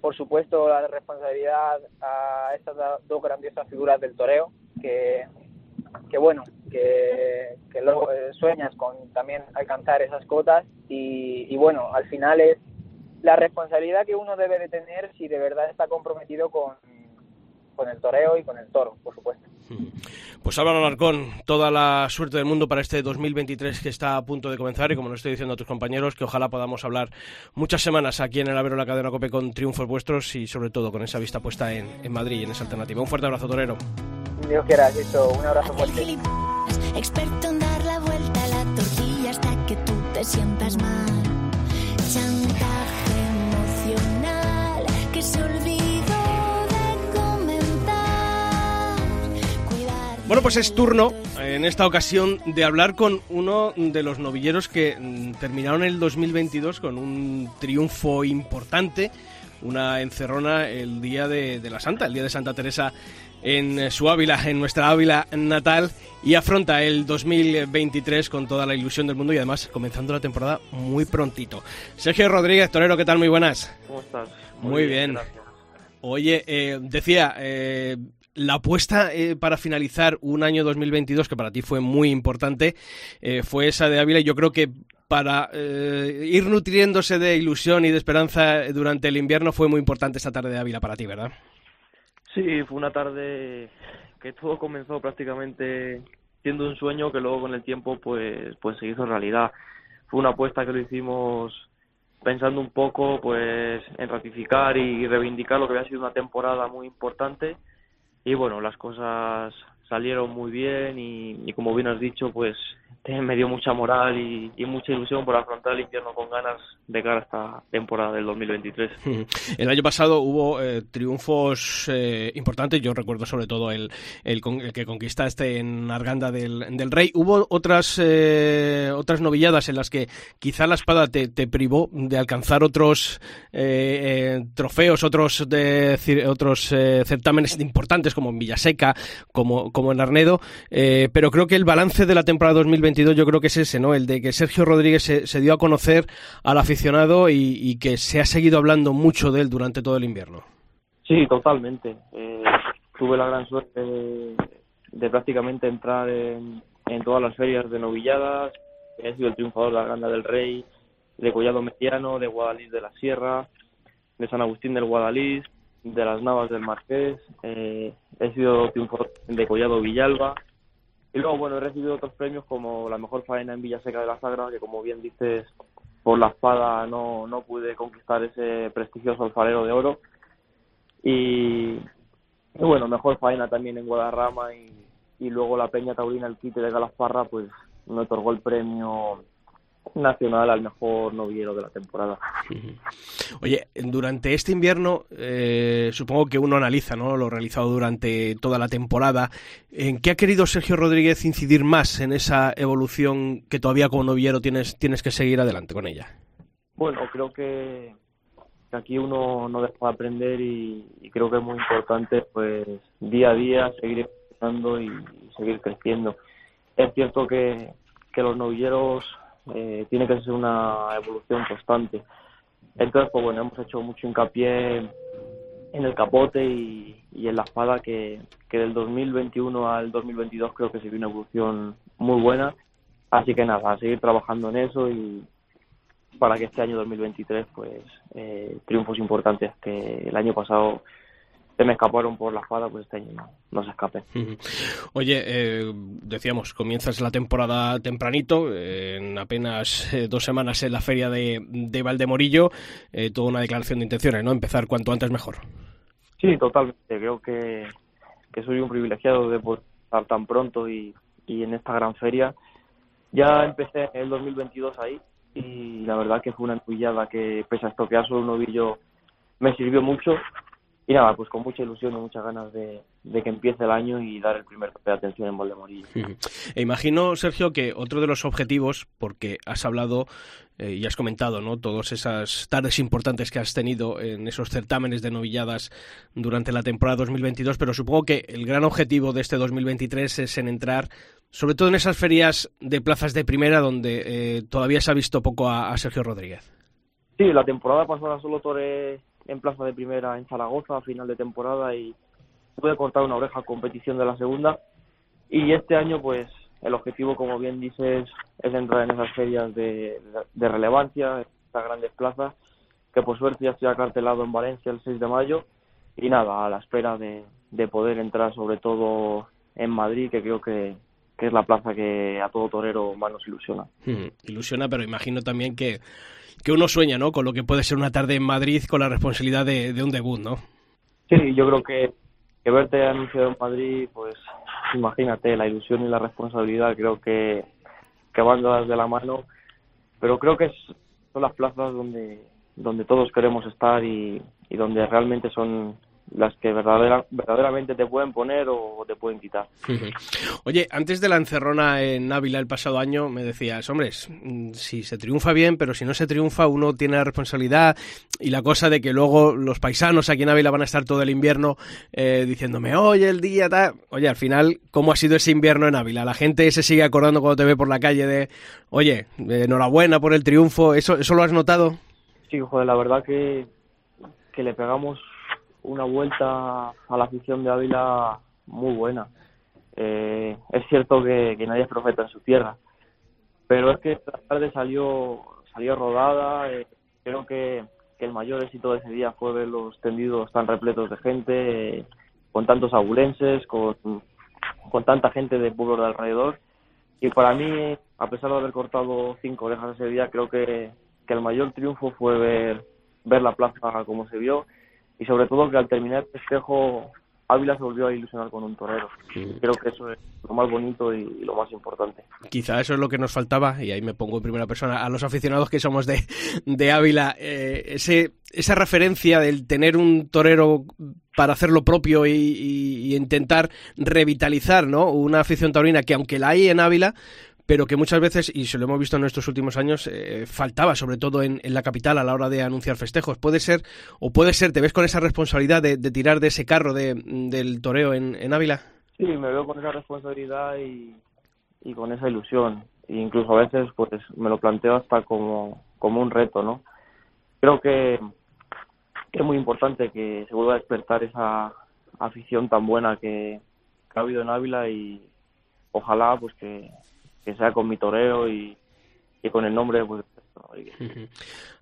por supuesto la responsabilidad a estas dos grandiosas figuras del toreo, que luego sueñas con también alcanzar esas cotas y bueno, al final es la responsabilidad que uno debe de tener si de verdad está comprometido con el toreo y con el toro, por supuesto. Pues Álvaro Alarcón, toda la suerte del mundo para este 2023 que está a punto de comenzar, y como lo estoy diciendo a tus compañeros, que ojalá podamos hablar muchas semanas aquí en el Albero de la Cadena COPE con triunfos vuestros y sobre todo con esa vista puesta en Madrid y en esa alternativa. Un fuerte abrazo, torero. Dios quiera, Sixto, un abrazo fuerte. Experto en dar la vuelta a la tortilla hasta que tú te sientas mal. Chantaje emocional que se olvida. Bueno, pues es turno, en esta ocasión, de hablar con uno de los novilleros que terminaron el 2022 con un triunfo importante, una encerrona el día de la Santa, el día de Santa Teresa en su Ávila, en nuestra Ávila natal, y afronta el 2023 con toda la ilusión del mundo y además comenzando la temporada muy prontito. Sergio Rodríguez, torero, ¿qué tal? Muy buenas. ¿Cómo estás? Muy bien. Gracias. Oye, decía... la apuesta para finalizar un año 2022, que para ti fue muy importante, fue esa de Ávila, y yo creo que para ir nutriéndose de ilusión y de esperanza durante el invierno fue muy importante esta tarde de Ávila para ti, ¿verdad? Sí, fue una tarde que todo comenzó prácticamente siendo un sueño que luego con el tiempo pues se hizo realidad. Fue una apuesta que lo hicimos pensando un poco pues en ratificar y reivindicar lo que había sido una temporada muy importante. Y bueno, las cosas salieron muy bien y como bien has dicho, pues me dio mucha moral y mucha ilusión por afrontar el invierno con ganas de cara a esta temporada del 2023. El año pasado hubo triunfos importantes, yo recuerdo sobre todo el que conquistaste en Arganda del Rey. Hubo otras novilladas en las que quizá la espada te privó de alcanzar otros trofeos, otros certámenes importantes como en Villaseca, como en Arnedo, pero creo que el balance de la temporada 2022 yo creo que es ese, ¿no? El de que Sergio Rodríguez se dio a conocer al aficionado y que se ha seguido hablando mucho de él durante todo el invierno. Sí, totalmente. Tuve la gran suerte de prácticamente entrar en todas las ferias de novilladas. He sido el triunfador de la Arganda del Rey, de Collado Mediano, de Guadalís de la Sierra, de San Agustín del Guadalís, de las Navas del Marqués, he sido triunfador de Collado Villalba. Y luego, bueno, he recibido otros premios como la mejor faena en Villaseca de la Sagra, que como bien dices, por la espada no pude conquistar ese prestigioso alfarero de oro. Y bueno, mejor faena también en Guadarrama y luego la Peña Taurina, el quite de Galasparra, pues me otorgó el premio nacional al mejor novillero de la temporada. Oye, durante este invierno supongo que uno analiza, ¿no?, lo realizado durante toda la temporada. ¿En qué ha querido Sergio Rodríguez incidir más en esa evolución que todavía como novillero tienes que seguir adelante con ella? Bueno, creo que aquí uno no deja de aprender y creo que es muy importante pues día a día seguir evolucionando y seguir creciendo. Es cierto que los novilleros tiene que ser una evolución constante. Entonces, pues bueno, hemos hecho mucho hincapié en el capote y en la espada, que del 2021 al 2022 creo que se vio una evolución muy buena. Así que nada, a seguir trabajando en eso y para que este año 2023, pues triunfos importantes que el año pasado se me escaparon por la espada, pues este año no se escape. Oye, decíamos, comienzas la temporada tempranito, en apenas 2 semanas en la feria de Valdemorillo, toda una declaración de intenciones, ¿no? Empezar cuanto antes mejor. Sí, totalmente. Creo que soy un privilegiado de poder estar tan pronto y en esta gran feria. Ya empecé el 2022 ahí y la verdad que fue una entullada que, pese a estropear solo un novillo, me sirvió mucho. Y nada, pues con mucha ilusión y muchas ganas de que empiece el año y dar el primer toque de atención en Valdemorillo. Imagino, Sergio, que otro de los objetivos, porque has hablado y has comentado, ¿no?, todas esas tardes importantes que has tenido en esos certámenes de novilladas durante la temporada 2022, pero supongo que el gran objetivo de este 2023 es en entrar sobre todo en esas ferias de plazas de primera donde todavía se ha visto poco a Sergio Rodríguez. Sí, la temporada pasada solo toré en plaza de primera en Zaragoza a final de temporada y pude cortar una oreja a competición de la segunda, y este año pues el objetivo, como bien dices, es entrar en esas ferias de relevancia, estas grandes plazas, que por suerte ya estoy acartelado en Valencia el 6 de mayo y nada, a la espera de poder entrar sobre todo en Madrid, que creo que es la plaza que a todo torero más nos ilusiona. Ilusiona, pero imagino también que uno sueña, ¿no?, con lo que puede ser una tarde en Madrid con la responsabilidad de un debut, ¿no? Sí, yo creo que verte anunciado en Madrid, pues imagínate, la ilusión y la responsabilidad creo que van dadas de la mano, pero creo que son las plazas donde todos queremos estar y donde realmente son las que verdaderamente te pueden poner o te pueden quitar. Oye, antes de la encerrona en Ávila el pasado año me decías, hombres, si se triunfa bien, pero si no se triunfa uno tiene la responsabilidad y la cosa de que luego los paisanos aquí en Ávila van a estar todo el invierno diciéndome, oye, el día tal... Oye, al final, ¿cómo ha sido ese invierno en Ávila? La gente se sigue acordando cuando te ve por la calle de, oye, enhorabuena por el triunfo, ¿eso lo has notado? Sí, joder, la verdad que le pegamos una vuelta a la afición de Ávila muy buena. Es cierto que nadie es profeta en su tierra, pero es que esta tarde salió rodada. Creo que el mayor éxito de ese día fue ver los tendidos tan repletos de gente, con tantos abulenses, con tanta gente de pueblos de alrededor, y para mí, a pesar de haber cortado 5 orejas ese día, creo que el mayor triunfo fue ver la plaza como se vio. Y sobre todo que al terminar el festejo, Ávila se volvió a ilusionar con un torero. Creo que eso es lo más bonito y lo más importante. Quizá eso es lo que nos faltaba, y ahí me pongo en primera persona, a los aficionados que somos de Ávila. Esa referencia del tener un torero para hacer lo propio y intentar revitalizar, ¿no?, una afición taurina que, aunque la hay en Ávila, pero que muchas veces, y se lo hemos visto en estos últimos años, faltaba sobre todo en la capital a la hora de anunciar festejos. ¿Puede ser, te ves con esa responsabilidad de tirar de ese carro del toreo en Ávila? Sí, me veo con esa responsabilidad y con esa ilusión. E incluso a veces pues me lo planteo hasta como un reto, ¿no? Creo que es muy importante que se vuelva a despertar esa afición tan buena que ha habido en Ávila, y ojalá pues que sea con mi toreo y con el nombre, pues.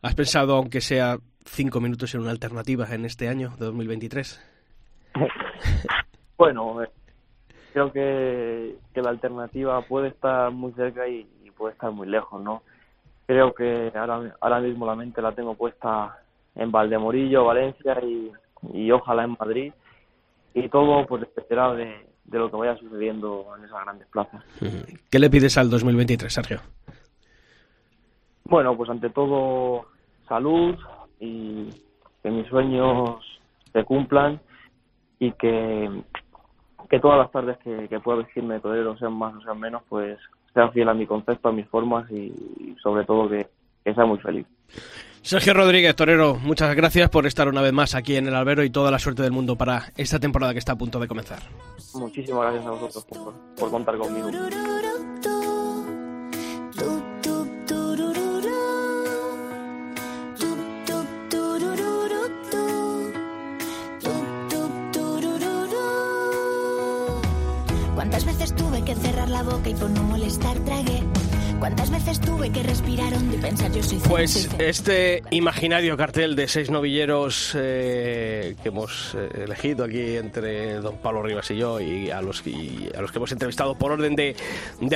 ¿Has pensado, aunque sea 5 minutos, en una alternativa en este año de 2023? Bueno, creo que la alternativa puede estar muy cerca y puede estar muy lejos, ¿no? Creo que ahora mismo la mente la tengo puesta en Valdemorillo, Valencia y ojalá en Madrid, y todo pues dependerá de lo que vaya sucediendo en esas grandes plazas. ¿Qué le pides al 2023, Sergio? Bueno, pues ante todo salud, y que mis sueños se cumplan, y que todas las tardes que pueda vestirme de torero, sean más o sean menos, pues sea fiel a mi concepto, a mis formas, y sobre todo que sea muy feliz. Sergio Rodríguez, torero, muchas gracias por estar una vez más aquí en el albero, y toda la suerte del mundo para esta temporada que está a punto de comenzar. Muchísimas gracias a vosotros por contar conmigo. ¿Cuántas veces tuve que cerrar la boca y por no molestar tragué? ¿Cuántas veces tuve que respirar hondo y pensar yo soy feliz? Pues este imaginario cartel de 6 novilleros que hemos elegido aquí entre don Pablo Rivas y yo, y a los que hemos entrevistado por orden de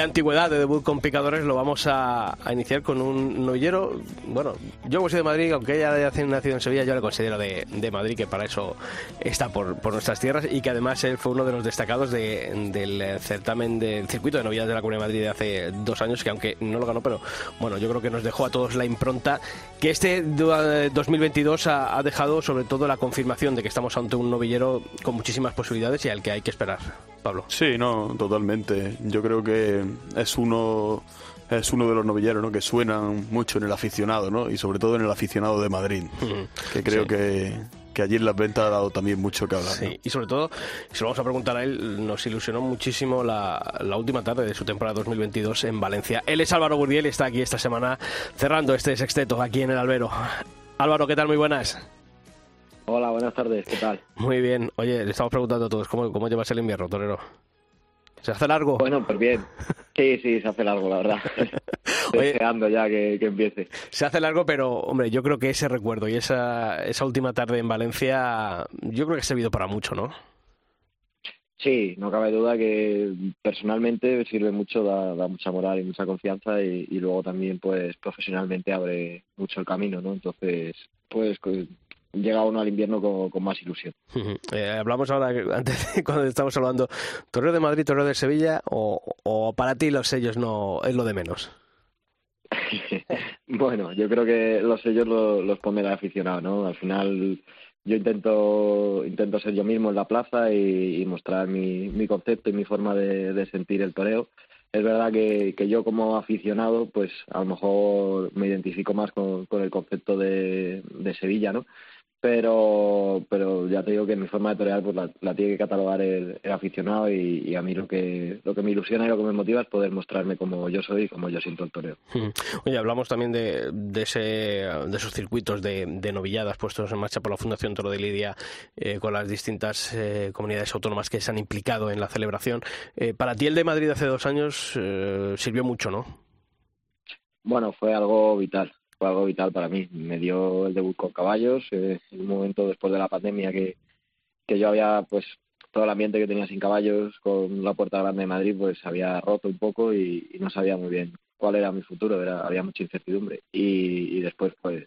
antigüedad, de debut con picadores, lo vamos a iniciar con un novillero. Bueno, yo como soy de Madrid, aunque ella haya nacido en Sevilla, yo le considero de Madrid, que para eso está por nuestras tierras, y que además él fue uno de los destacados del certamen del circuito de novillas de la Comunidad de Madrid de hace 2 años, que aunque no lo ganó, pero bueno, yo creo que nos dejó a todos la impronta que este 2022 ha dejado, sobre todo la confirmación de que estamos ante un novillero con muchísimas posibilidades y al que hay que esperar. Pablo. Sí, no, totalmente. Yo creo que es uno de los novilleros, ¿no?, que suenan mucho en el aficionado, ¿no?, y sobre todo en el aficionado de Madrid, que creo sí. que que allí en las ventas ha dado también mucho que hablar. Sí, ¿no? Y sobre todo, si lo vamos a preguntar a él, nos ilusionó muchísimo la última tarde de su temporada 2022 en Valencia. Él es Álvaro Burdiel y está aquí esta semana cerrando este sexteto aquí en el Albero. Álvaro, ¿qué tal? Muy buenas. Hola, buenas tardes, ¿qué tal? Muy bien. Oye, le estamos preguntando a todos, ¿cómo llevas el invierno, torero? ¿Se hace largo? Bueno, pues bien. Sí, se hace largo, la verdad. Oye, deseando ya que empiece. Se hace largo, pero, hombre, yo creo que ese recuerdo y esa última tarde en Valencia, yo creo que ha servido para mucho, ¿no? Sí, no cabe duda que personalmente sirve mucho, da mucha moral y mucha confianza y luego también, pues, profesionalmente abre mucho el camino, ¿no? Entonces, pues llega uno al invierno con más ilusión. Hablamos ahora, antes cuando estamos hablando, ¿torero de Madrid, torero de Sevilla o para ti los sellos no es lo de menos? Bueno, yo creo que los sellos los pone el aficionado, ¿no? Al final yo intento ser yo mismo en la plaza y mostrar mi concepto y mi forma de sentir el toreo. Es verdad que yo como aficionado, pues a lo mejor me identifico más con el concepto de Sevilla, ¿no? Pero ya te digo que mi forma de torear pues la tiene que catalogar el aficionado y a mí lo que me ilusiona y lo que me motiva es poder mostrarme como yo soy y como yo siento el toreo. Oye, hablamos también de esos circuitos de novilladas puestos en marcha por la Fundación Toro de Lidia con las distintas comunidades autónomas que se han implicado en la celebración. Para ti el de Madrid hace 2 años sirvió mucho, ¿no? Bueno, fue algo vital para mí. Me dio el debut con caballos, un momento después de la pandemia que yo había, pues todo el ambiente que tenía sin caballos con la Puerta Grande de Madrid pues había roto un poco y no sabía muy bien cuál era mi futuro, había mucha incertidumbre y después pues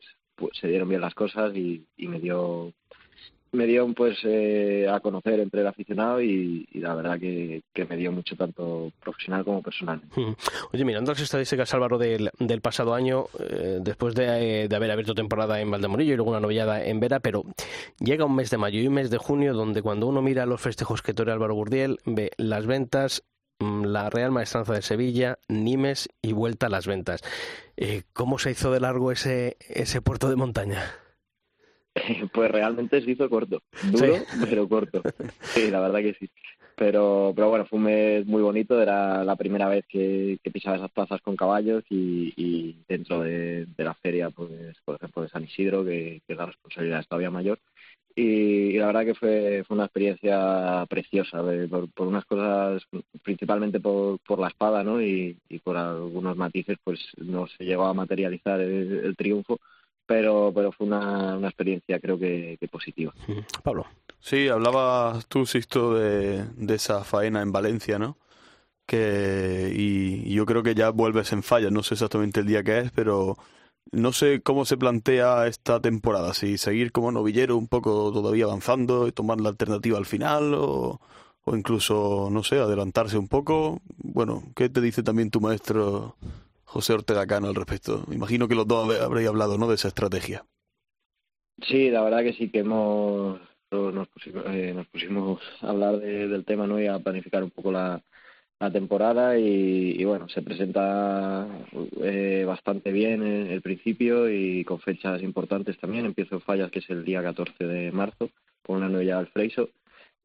se dieron bien las cosas y me dio pues a conocer entre el aficionado y la verdad que me dio mucho tanto profesional como personal. Oye, mirando las estadísticas, Álvaro, del pasado año, después de haber abierto temporada en Valdemorillo y luego una novillada en Vera, pero llega un mes de mayo y un mes de junio donde cuando uno mira los festejos que torea Álvaro Burdiel, ve las ventas, la Real Maestranza de Sevilla, Nimes y vuelta a las ventas. ¿Cómo se hizo de largo ese puerto de montaña? Pues realmente se hizo corto, duro, ¿sí? Pero corto. Sí, la verdad que sí. Pero bueno, fue un mes muy bonito, era la primera vez que pisaba esas plazas con caballos y dentro de la feria, pues por ejemplo, de San Isidro, que la responsabilidad es todavía mayor. Y la verdad que fue una experiencia preciosa, por unas cosas, principalmente por la espada, ¿no? Y por algunos matices, pues no se llegó a materializar el triunfo. Pero fue una experiencia creo que positiva. Pablo. Sí, hablabas tú, Sixto, de esa faena en Valencia, ¿no? Y yo creo que ya vuelves en Fallas, no sé exactamente el día que es, pero no sé cómo se plantea esta temporada, si seguir como novillero un poco todavía avanzando y tomar la alternativa al final o incluso, no sé, adelantarse un poco. Bueno, ¿qué te dice también tu maestro José Ortega Cano al respecto? Me imagino que los dos habréis hablado, ¿no?, de esa estrategia. Sí, la verdad que sí que nos pusimos a hablar del tema, ¿no?, y a planificar un poco la temporada y bueno, se presenta bastante bien el principio y con fechas importantes también. Empiezo en Fallas, que es el día 14 de marzo, con una novillada al Freiso.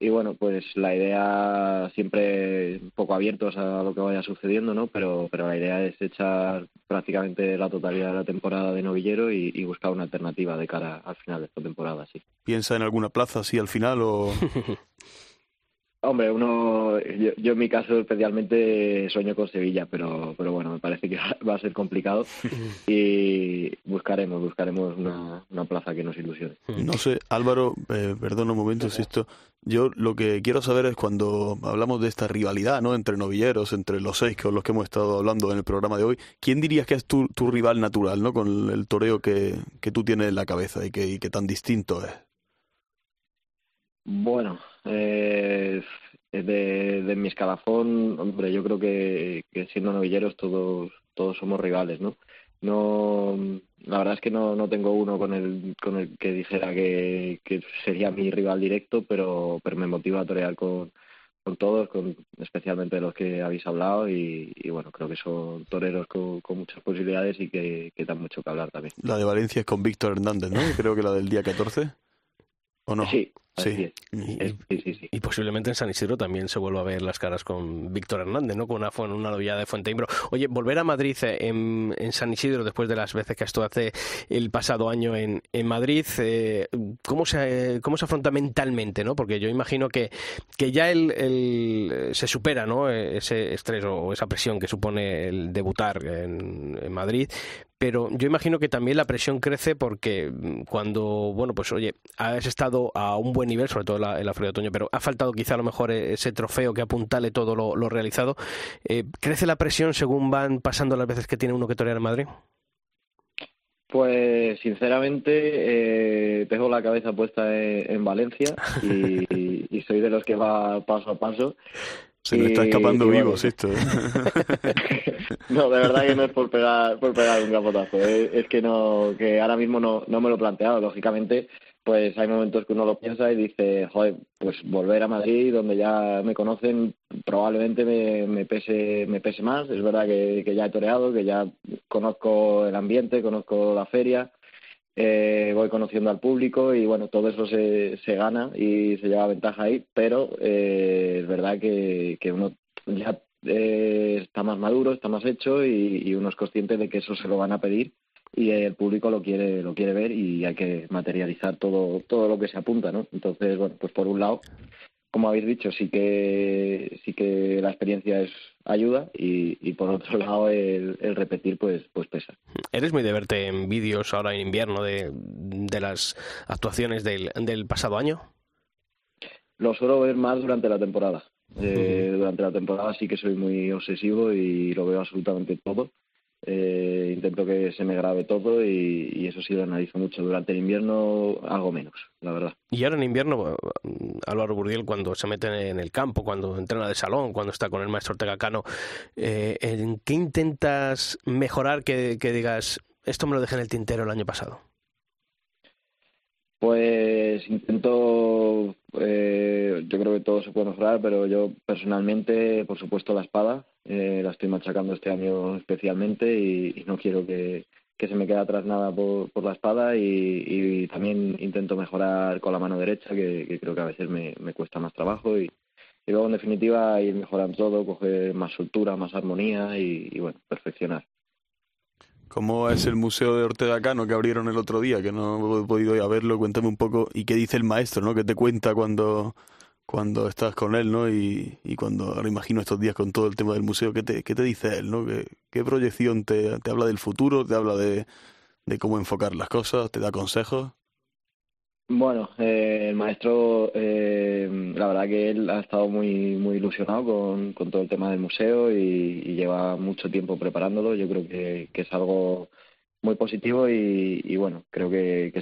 Y bueno, pues la idea, siempre un poco abiertos a lo que vaya sucediendo, ¿no? Pero la idea es echar prácticamente la totalidad de la temporada de novillero y buscar una alternativa de cara al final de esta temporada, sí. ¿Piensa en alguna plaza así al final o...? Hombre, yo en mi caso especialmente sueño con Sevilla, pero bueno, me parece que va a ser complicado y buscaremos una plaza que nos ilusione. No sé, Álvaro, perdona un momento, Sixto. Yo lo que quiero saber es cuando hablamos de esta rivalidad, ¿no?, entre novilleros, entre los 6 con los que hemos estado hablando en el programa de hoy, ¿quién dirías que es tu rival natural, ¿no?, con el toreo que tú tienes en la cabeza y que tan distinto es? Bueno, de mi escalafón, hombre, yo creo que siendo novilleros todos somos rivales, ¿no? No, la verdad es que no tengo uno con el que dijera que sería mi rival directo, pero me motiva a torear con todos, especialmente de los que habéis hablado y bueno, creo que son toreros con muchas posibilidades y que dan mucho que hablar también. La de Valencia es con Víctor Hernández, ¿no? Creo que la del día 14. ¿O no? Sí, sí. Sí. Y posiblemente en San Isidro también se vuelva a ver las caras con Víctor Hernández, ¿no? Con una novillada de Fuenteimbro. Oye, volver a Madrid en San Isidro después de las veces que esto hace el pasado año en Madrid, ¿cómo se afronta mentalmente, no? Porque yo imagino que ya se supera, ¿no? Ese estrés o esa presión que supone el debutar en Madrid. Pero yo imagino que también la presión crece porque cuando, bueno, pues oye, has estado a un buen nivel, sobre todo en la Feria de Otoño, pero ha faltado quizá a lo mejor ese trofeo que apuntale todo lo realizado. ¿Crece la presión según van pasando las veces que tiene uno que torear en Madrid? Pues sinceramente tengo la cabeza puesta en Valencia y soy de los que va paso a paso. Se nos está escapando vivos, bueno, esto. No, de verdad que no es por pegar un capotazo. Es que no, que ahora mismo no me lo he planteado. Lógicamente, pues hay momentos que uno lo piensa y dice, joder, pues volver a Madrid, donde ya me conocen, probablemente me pese más. Es verdad que ya he toreado, que ya conozco el ambiente, conozco la feria, voy conociendo al público y bueno, todo eso se gana y se lleva ventaja ahí, pero es verdad que uno ya está más maduro, está más hecho y uno es consciente de que eso se lo van a pedir y el público lo quiere ver y hay que materializar todo lo que se apunta, ¿no? Entonces, bueno, pues por un lado, como habéis dicho, sí que la experiencia ayuda y por otro lado el repetir pues pesa. Eres muy de verte en vídeos ahora en invierno de las actuaciones del pasado año. Lo suelo ver más durante la temporada. Durante la temporada sí que soy muy obsesivo y lo veo absolutamente todo. Intento que se me grabe todo y eso sí lo analizo mucho. Durante el invierno hago menos, la verdad. Y ahora en invierno, Álvaro Burdiel, cuando se mete en el campo, cuando entrena de salón, cuando está con el maestro Ortega Cano, ¿en qué intentas mejorar que digas, esto me lo dejé en el tintero el año pasado? Pues intento, yo creo que todo se puede mejorar, pero yo personalmente, por supuesto, la espada. La estoy machacando este año especialmente y no quiero que se me quede atrás nada por la espada y también intento mejorar con la mano derecha, que creo que a veces me cuesta más trabajo y luego en definitiva ir mejorando todo, coger más soltura, más armonía y bueno, perfeccionar. ¿Cómo es el Museo de Ortega Cano que abrieron el otro día? Que no he podido ir a verlo, cuéntame un poco. ¿Y qué dice el maestro, no? ¿Qué te cuenta cuando estás con él, ¿no? Y cuando, ahora imagino estos días con todo el tema del museo, ¿qué te dice él, ¿no? ¿Qué proyección te habla del futuro? ¿Te habla de cómo enfocar las cosas? ¿Te da consejos? Bueno, el maestro, la verdad que él ha estado muy, muy ilusionado con todo el tema del museo y lleva mucho tiempo preparándolo. Yo creo que es algo muy positivo y bueno, creo que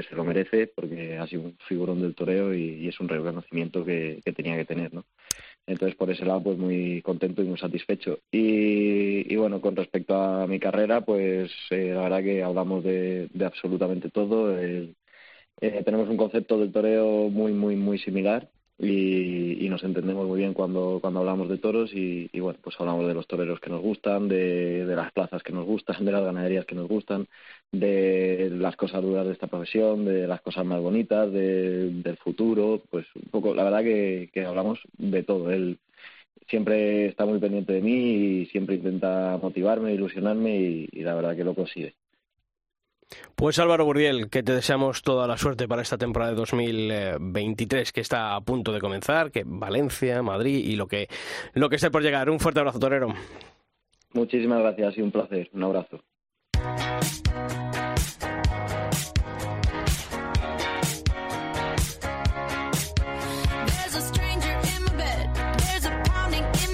se lo merece porque ha sido un figurón del toreo y es un reconocimiento que tenía que tener, ¿no? Entonces, por ese lado, pues muy contento y muy satisfecho. Y bueno, con respecto a mi carrera, pues la verdad que hablamos de absolutamente todo. Tenemos un concepto del toreo muy, muy, muy similar y nos entendemos muy bien cuando hablamos de toros y bueno, pues hablamos de los toreros que nos gustan, de las plazas que nos gustan, de las ganaderías que nos gustan, de las cosas duras de esta profesión, de las cosas más bonitas, del futuro, pues un poco, la verdad que hablamos de todo. Él siempre está muy pendiente de mí y siempre intenta motivarme, ilusionarme y la verdad que lo consigue. Pues Álvaro Burdiel, que te deseamos toda la suerte para esta temporada de 2023 que está a punto de comenzar, que Valencia, Madrid y lo que esté por llegar. Un fuerte abrazo, torero. Muchísimas gracias, ha sido un placer. Un abrazo.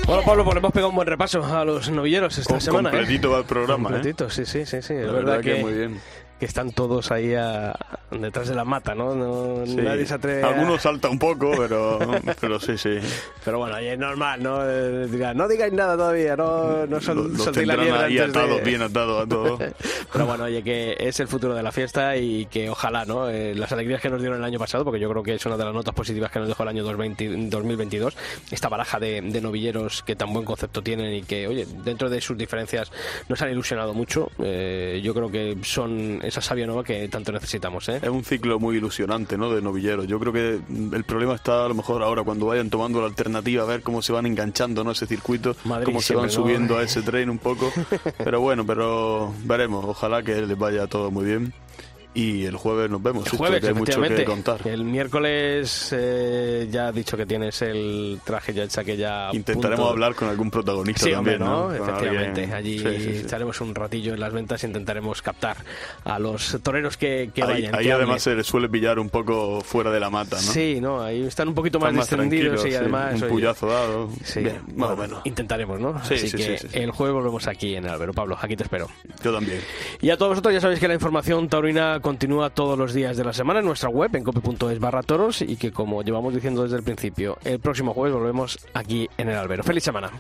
Bueno, Pablo, pues hemos pegado un buen repaso a los novilleros esta semana. Completito va el programa. Completito, sí. La verdad que muy bien. Que están todos ahí detrás de la mata, ¿no? Sí. Nadie se atreve. Algunos salta un poco, pero sí. Pero bueno, es normal, ¿no? No digáis nada todavía, no soltéis la niebla ahí antes atados, bien atados a todos. Pero bueno, oye, que es el futuro de la fiesta y que ojalá, ¿no? Las alegrías que nos dieron el año pasado, porque yo creo que es una de las notas positivas que nos dejó el año 2022, esta baraja de novilleros que tan buen concepto tienen y que, oye, dentro de sus diferencias nos han ilusionado mucho. Yo creo que son esa savia nueva que tanto necesitamos, ¿eh? Es un ciclo muy ilusionante, ¿no?, de novilleros. Yo creo que el problema está a lo mejor ahora cuando vayan tomando la alternativa, a ver cómo se van enganchando, ¿no?, ese circuito, Madrid, cómo se van subiendo a ese tren un poco. Pero bueno, pero veremos, ojalá que les vaya todo muy bien. Y el jueves nos vemos, el jueves, que hay mucho que contar. El miércoles ya has dicho que tienes el traje ya hecho, que ya... Intentaremos hablar con algún protagonista, sí, también, ¿no? Efectivamente, allí estaremos un ratillo en las ventas e intentaremos captar a los toreros que vayan. Ahí que además se les suele pillar un poco fuera de la mata, ¿no? Sí, no, ahí están un poquito más distendidos y además... Un puyazo dado, sí, bien, más o menos. Intentaremos, ¿no? Sí, así sí. El jueves volvemos aquí en Álvaro. Pablo, aquí te espero. Yo también. Y a todos vosotros ya sabéis que la información taurina continúa todos los días de la semana en nuestra web en cope.es/toros y que, como llevamos diciendo desde el principio, el próximo jueves volvemos aquí en el Albero. ¡Feliz semana!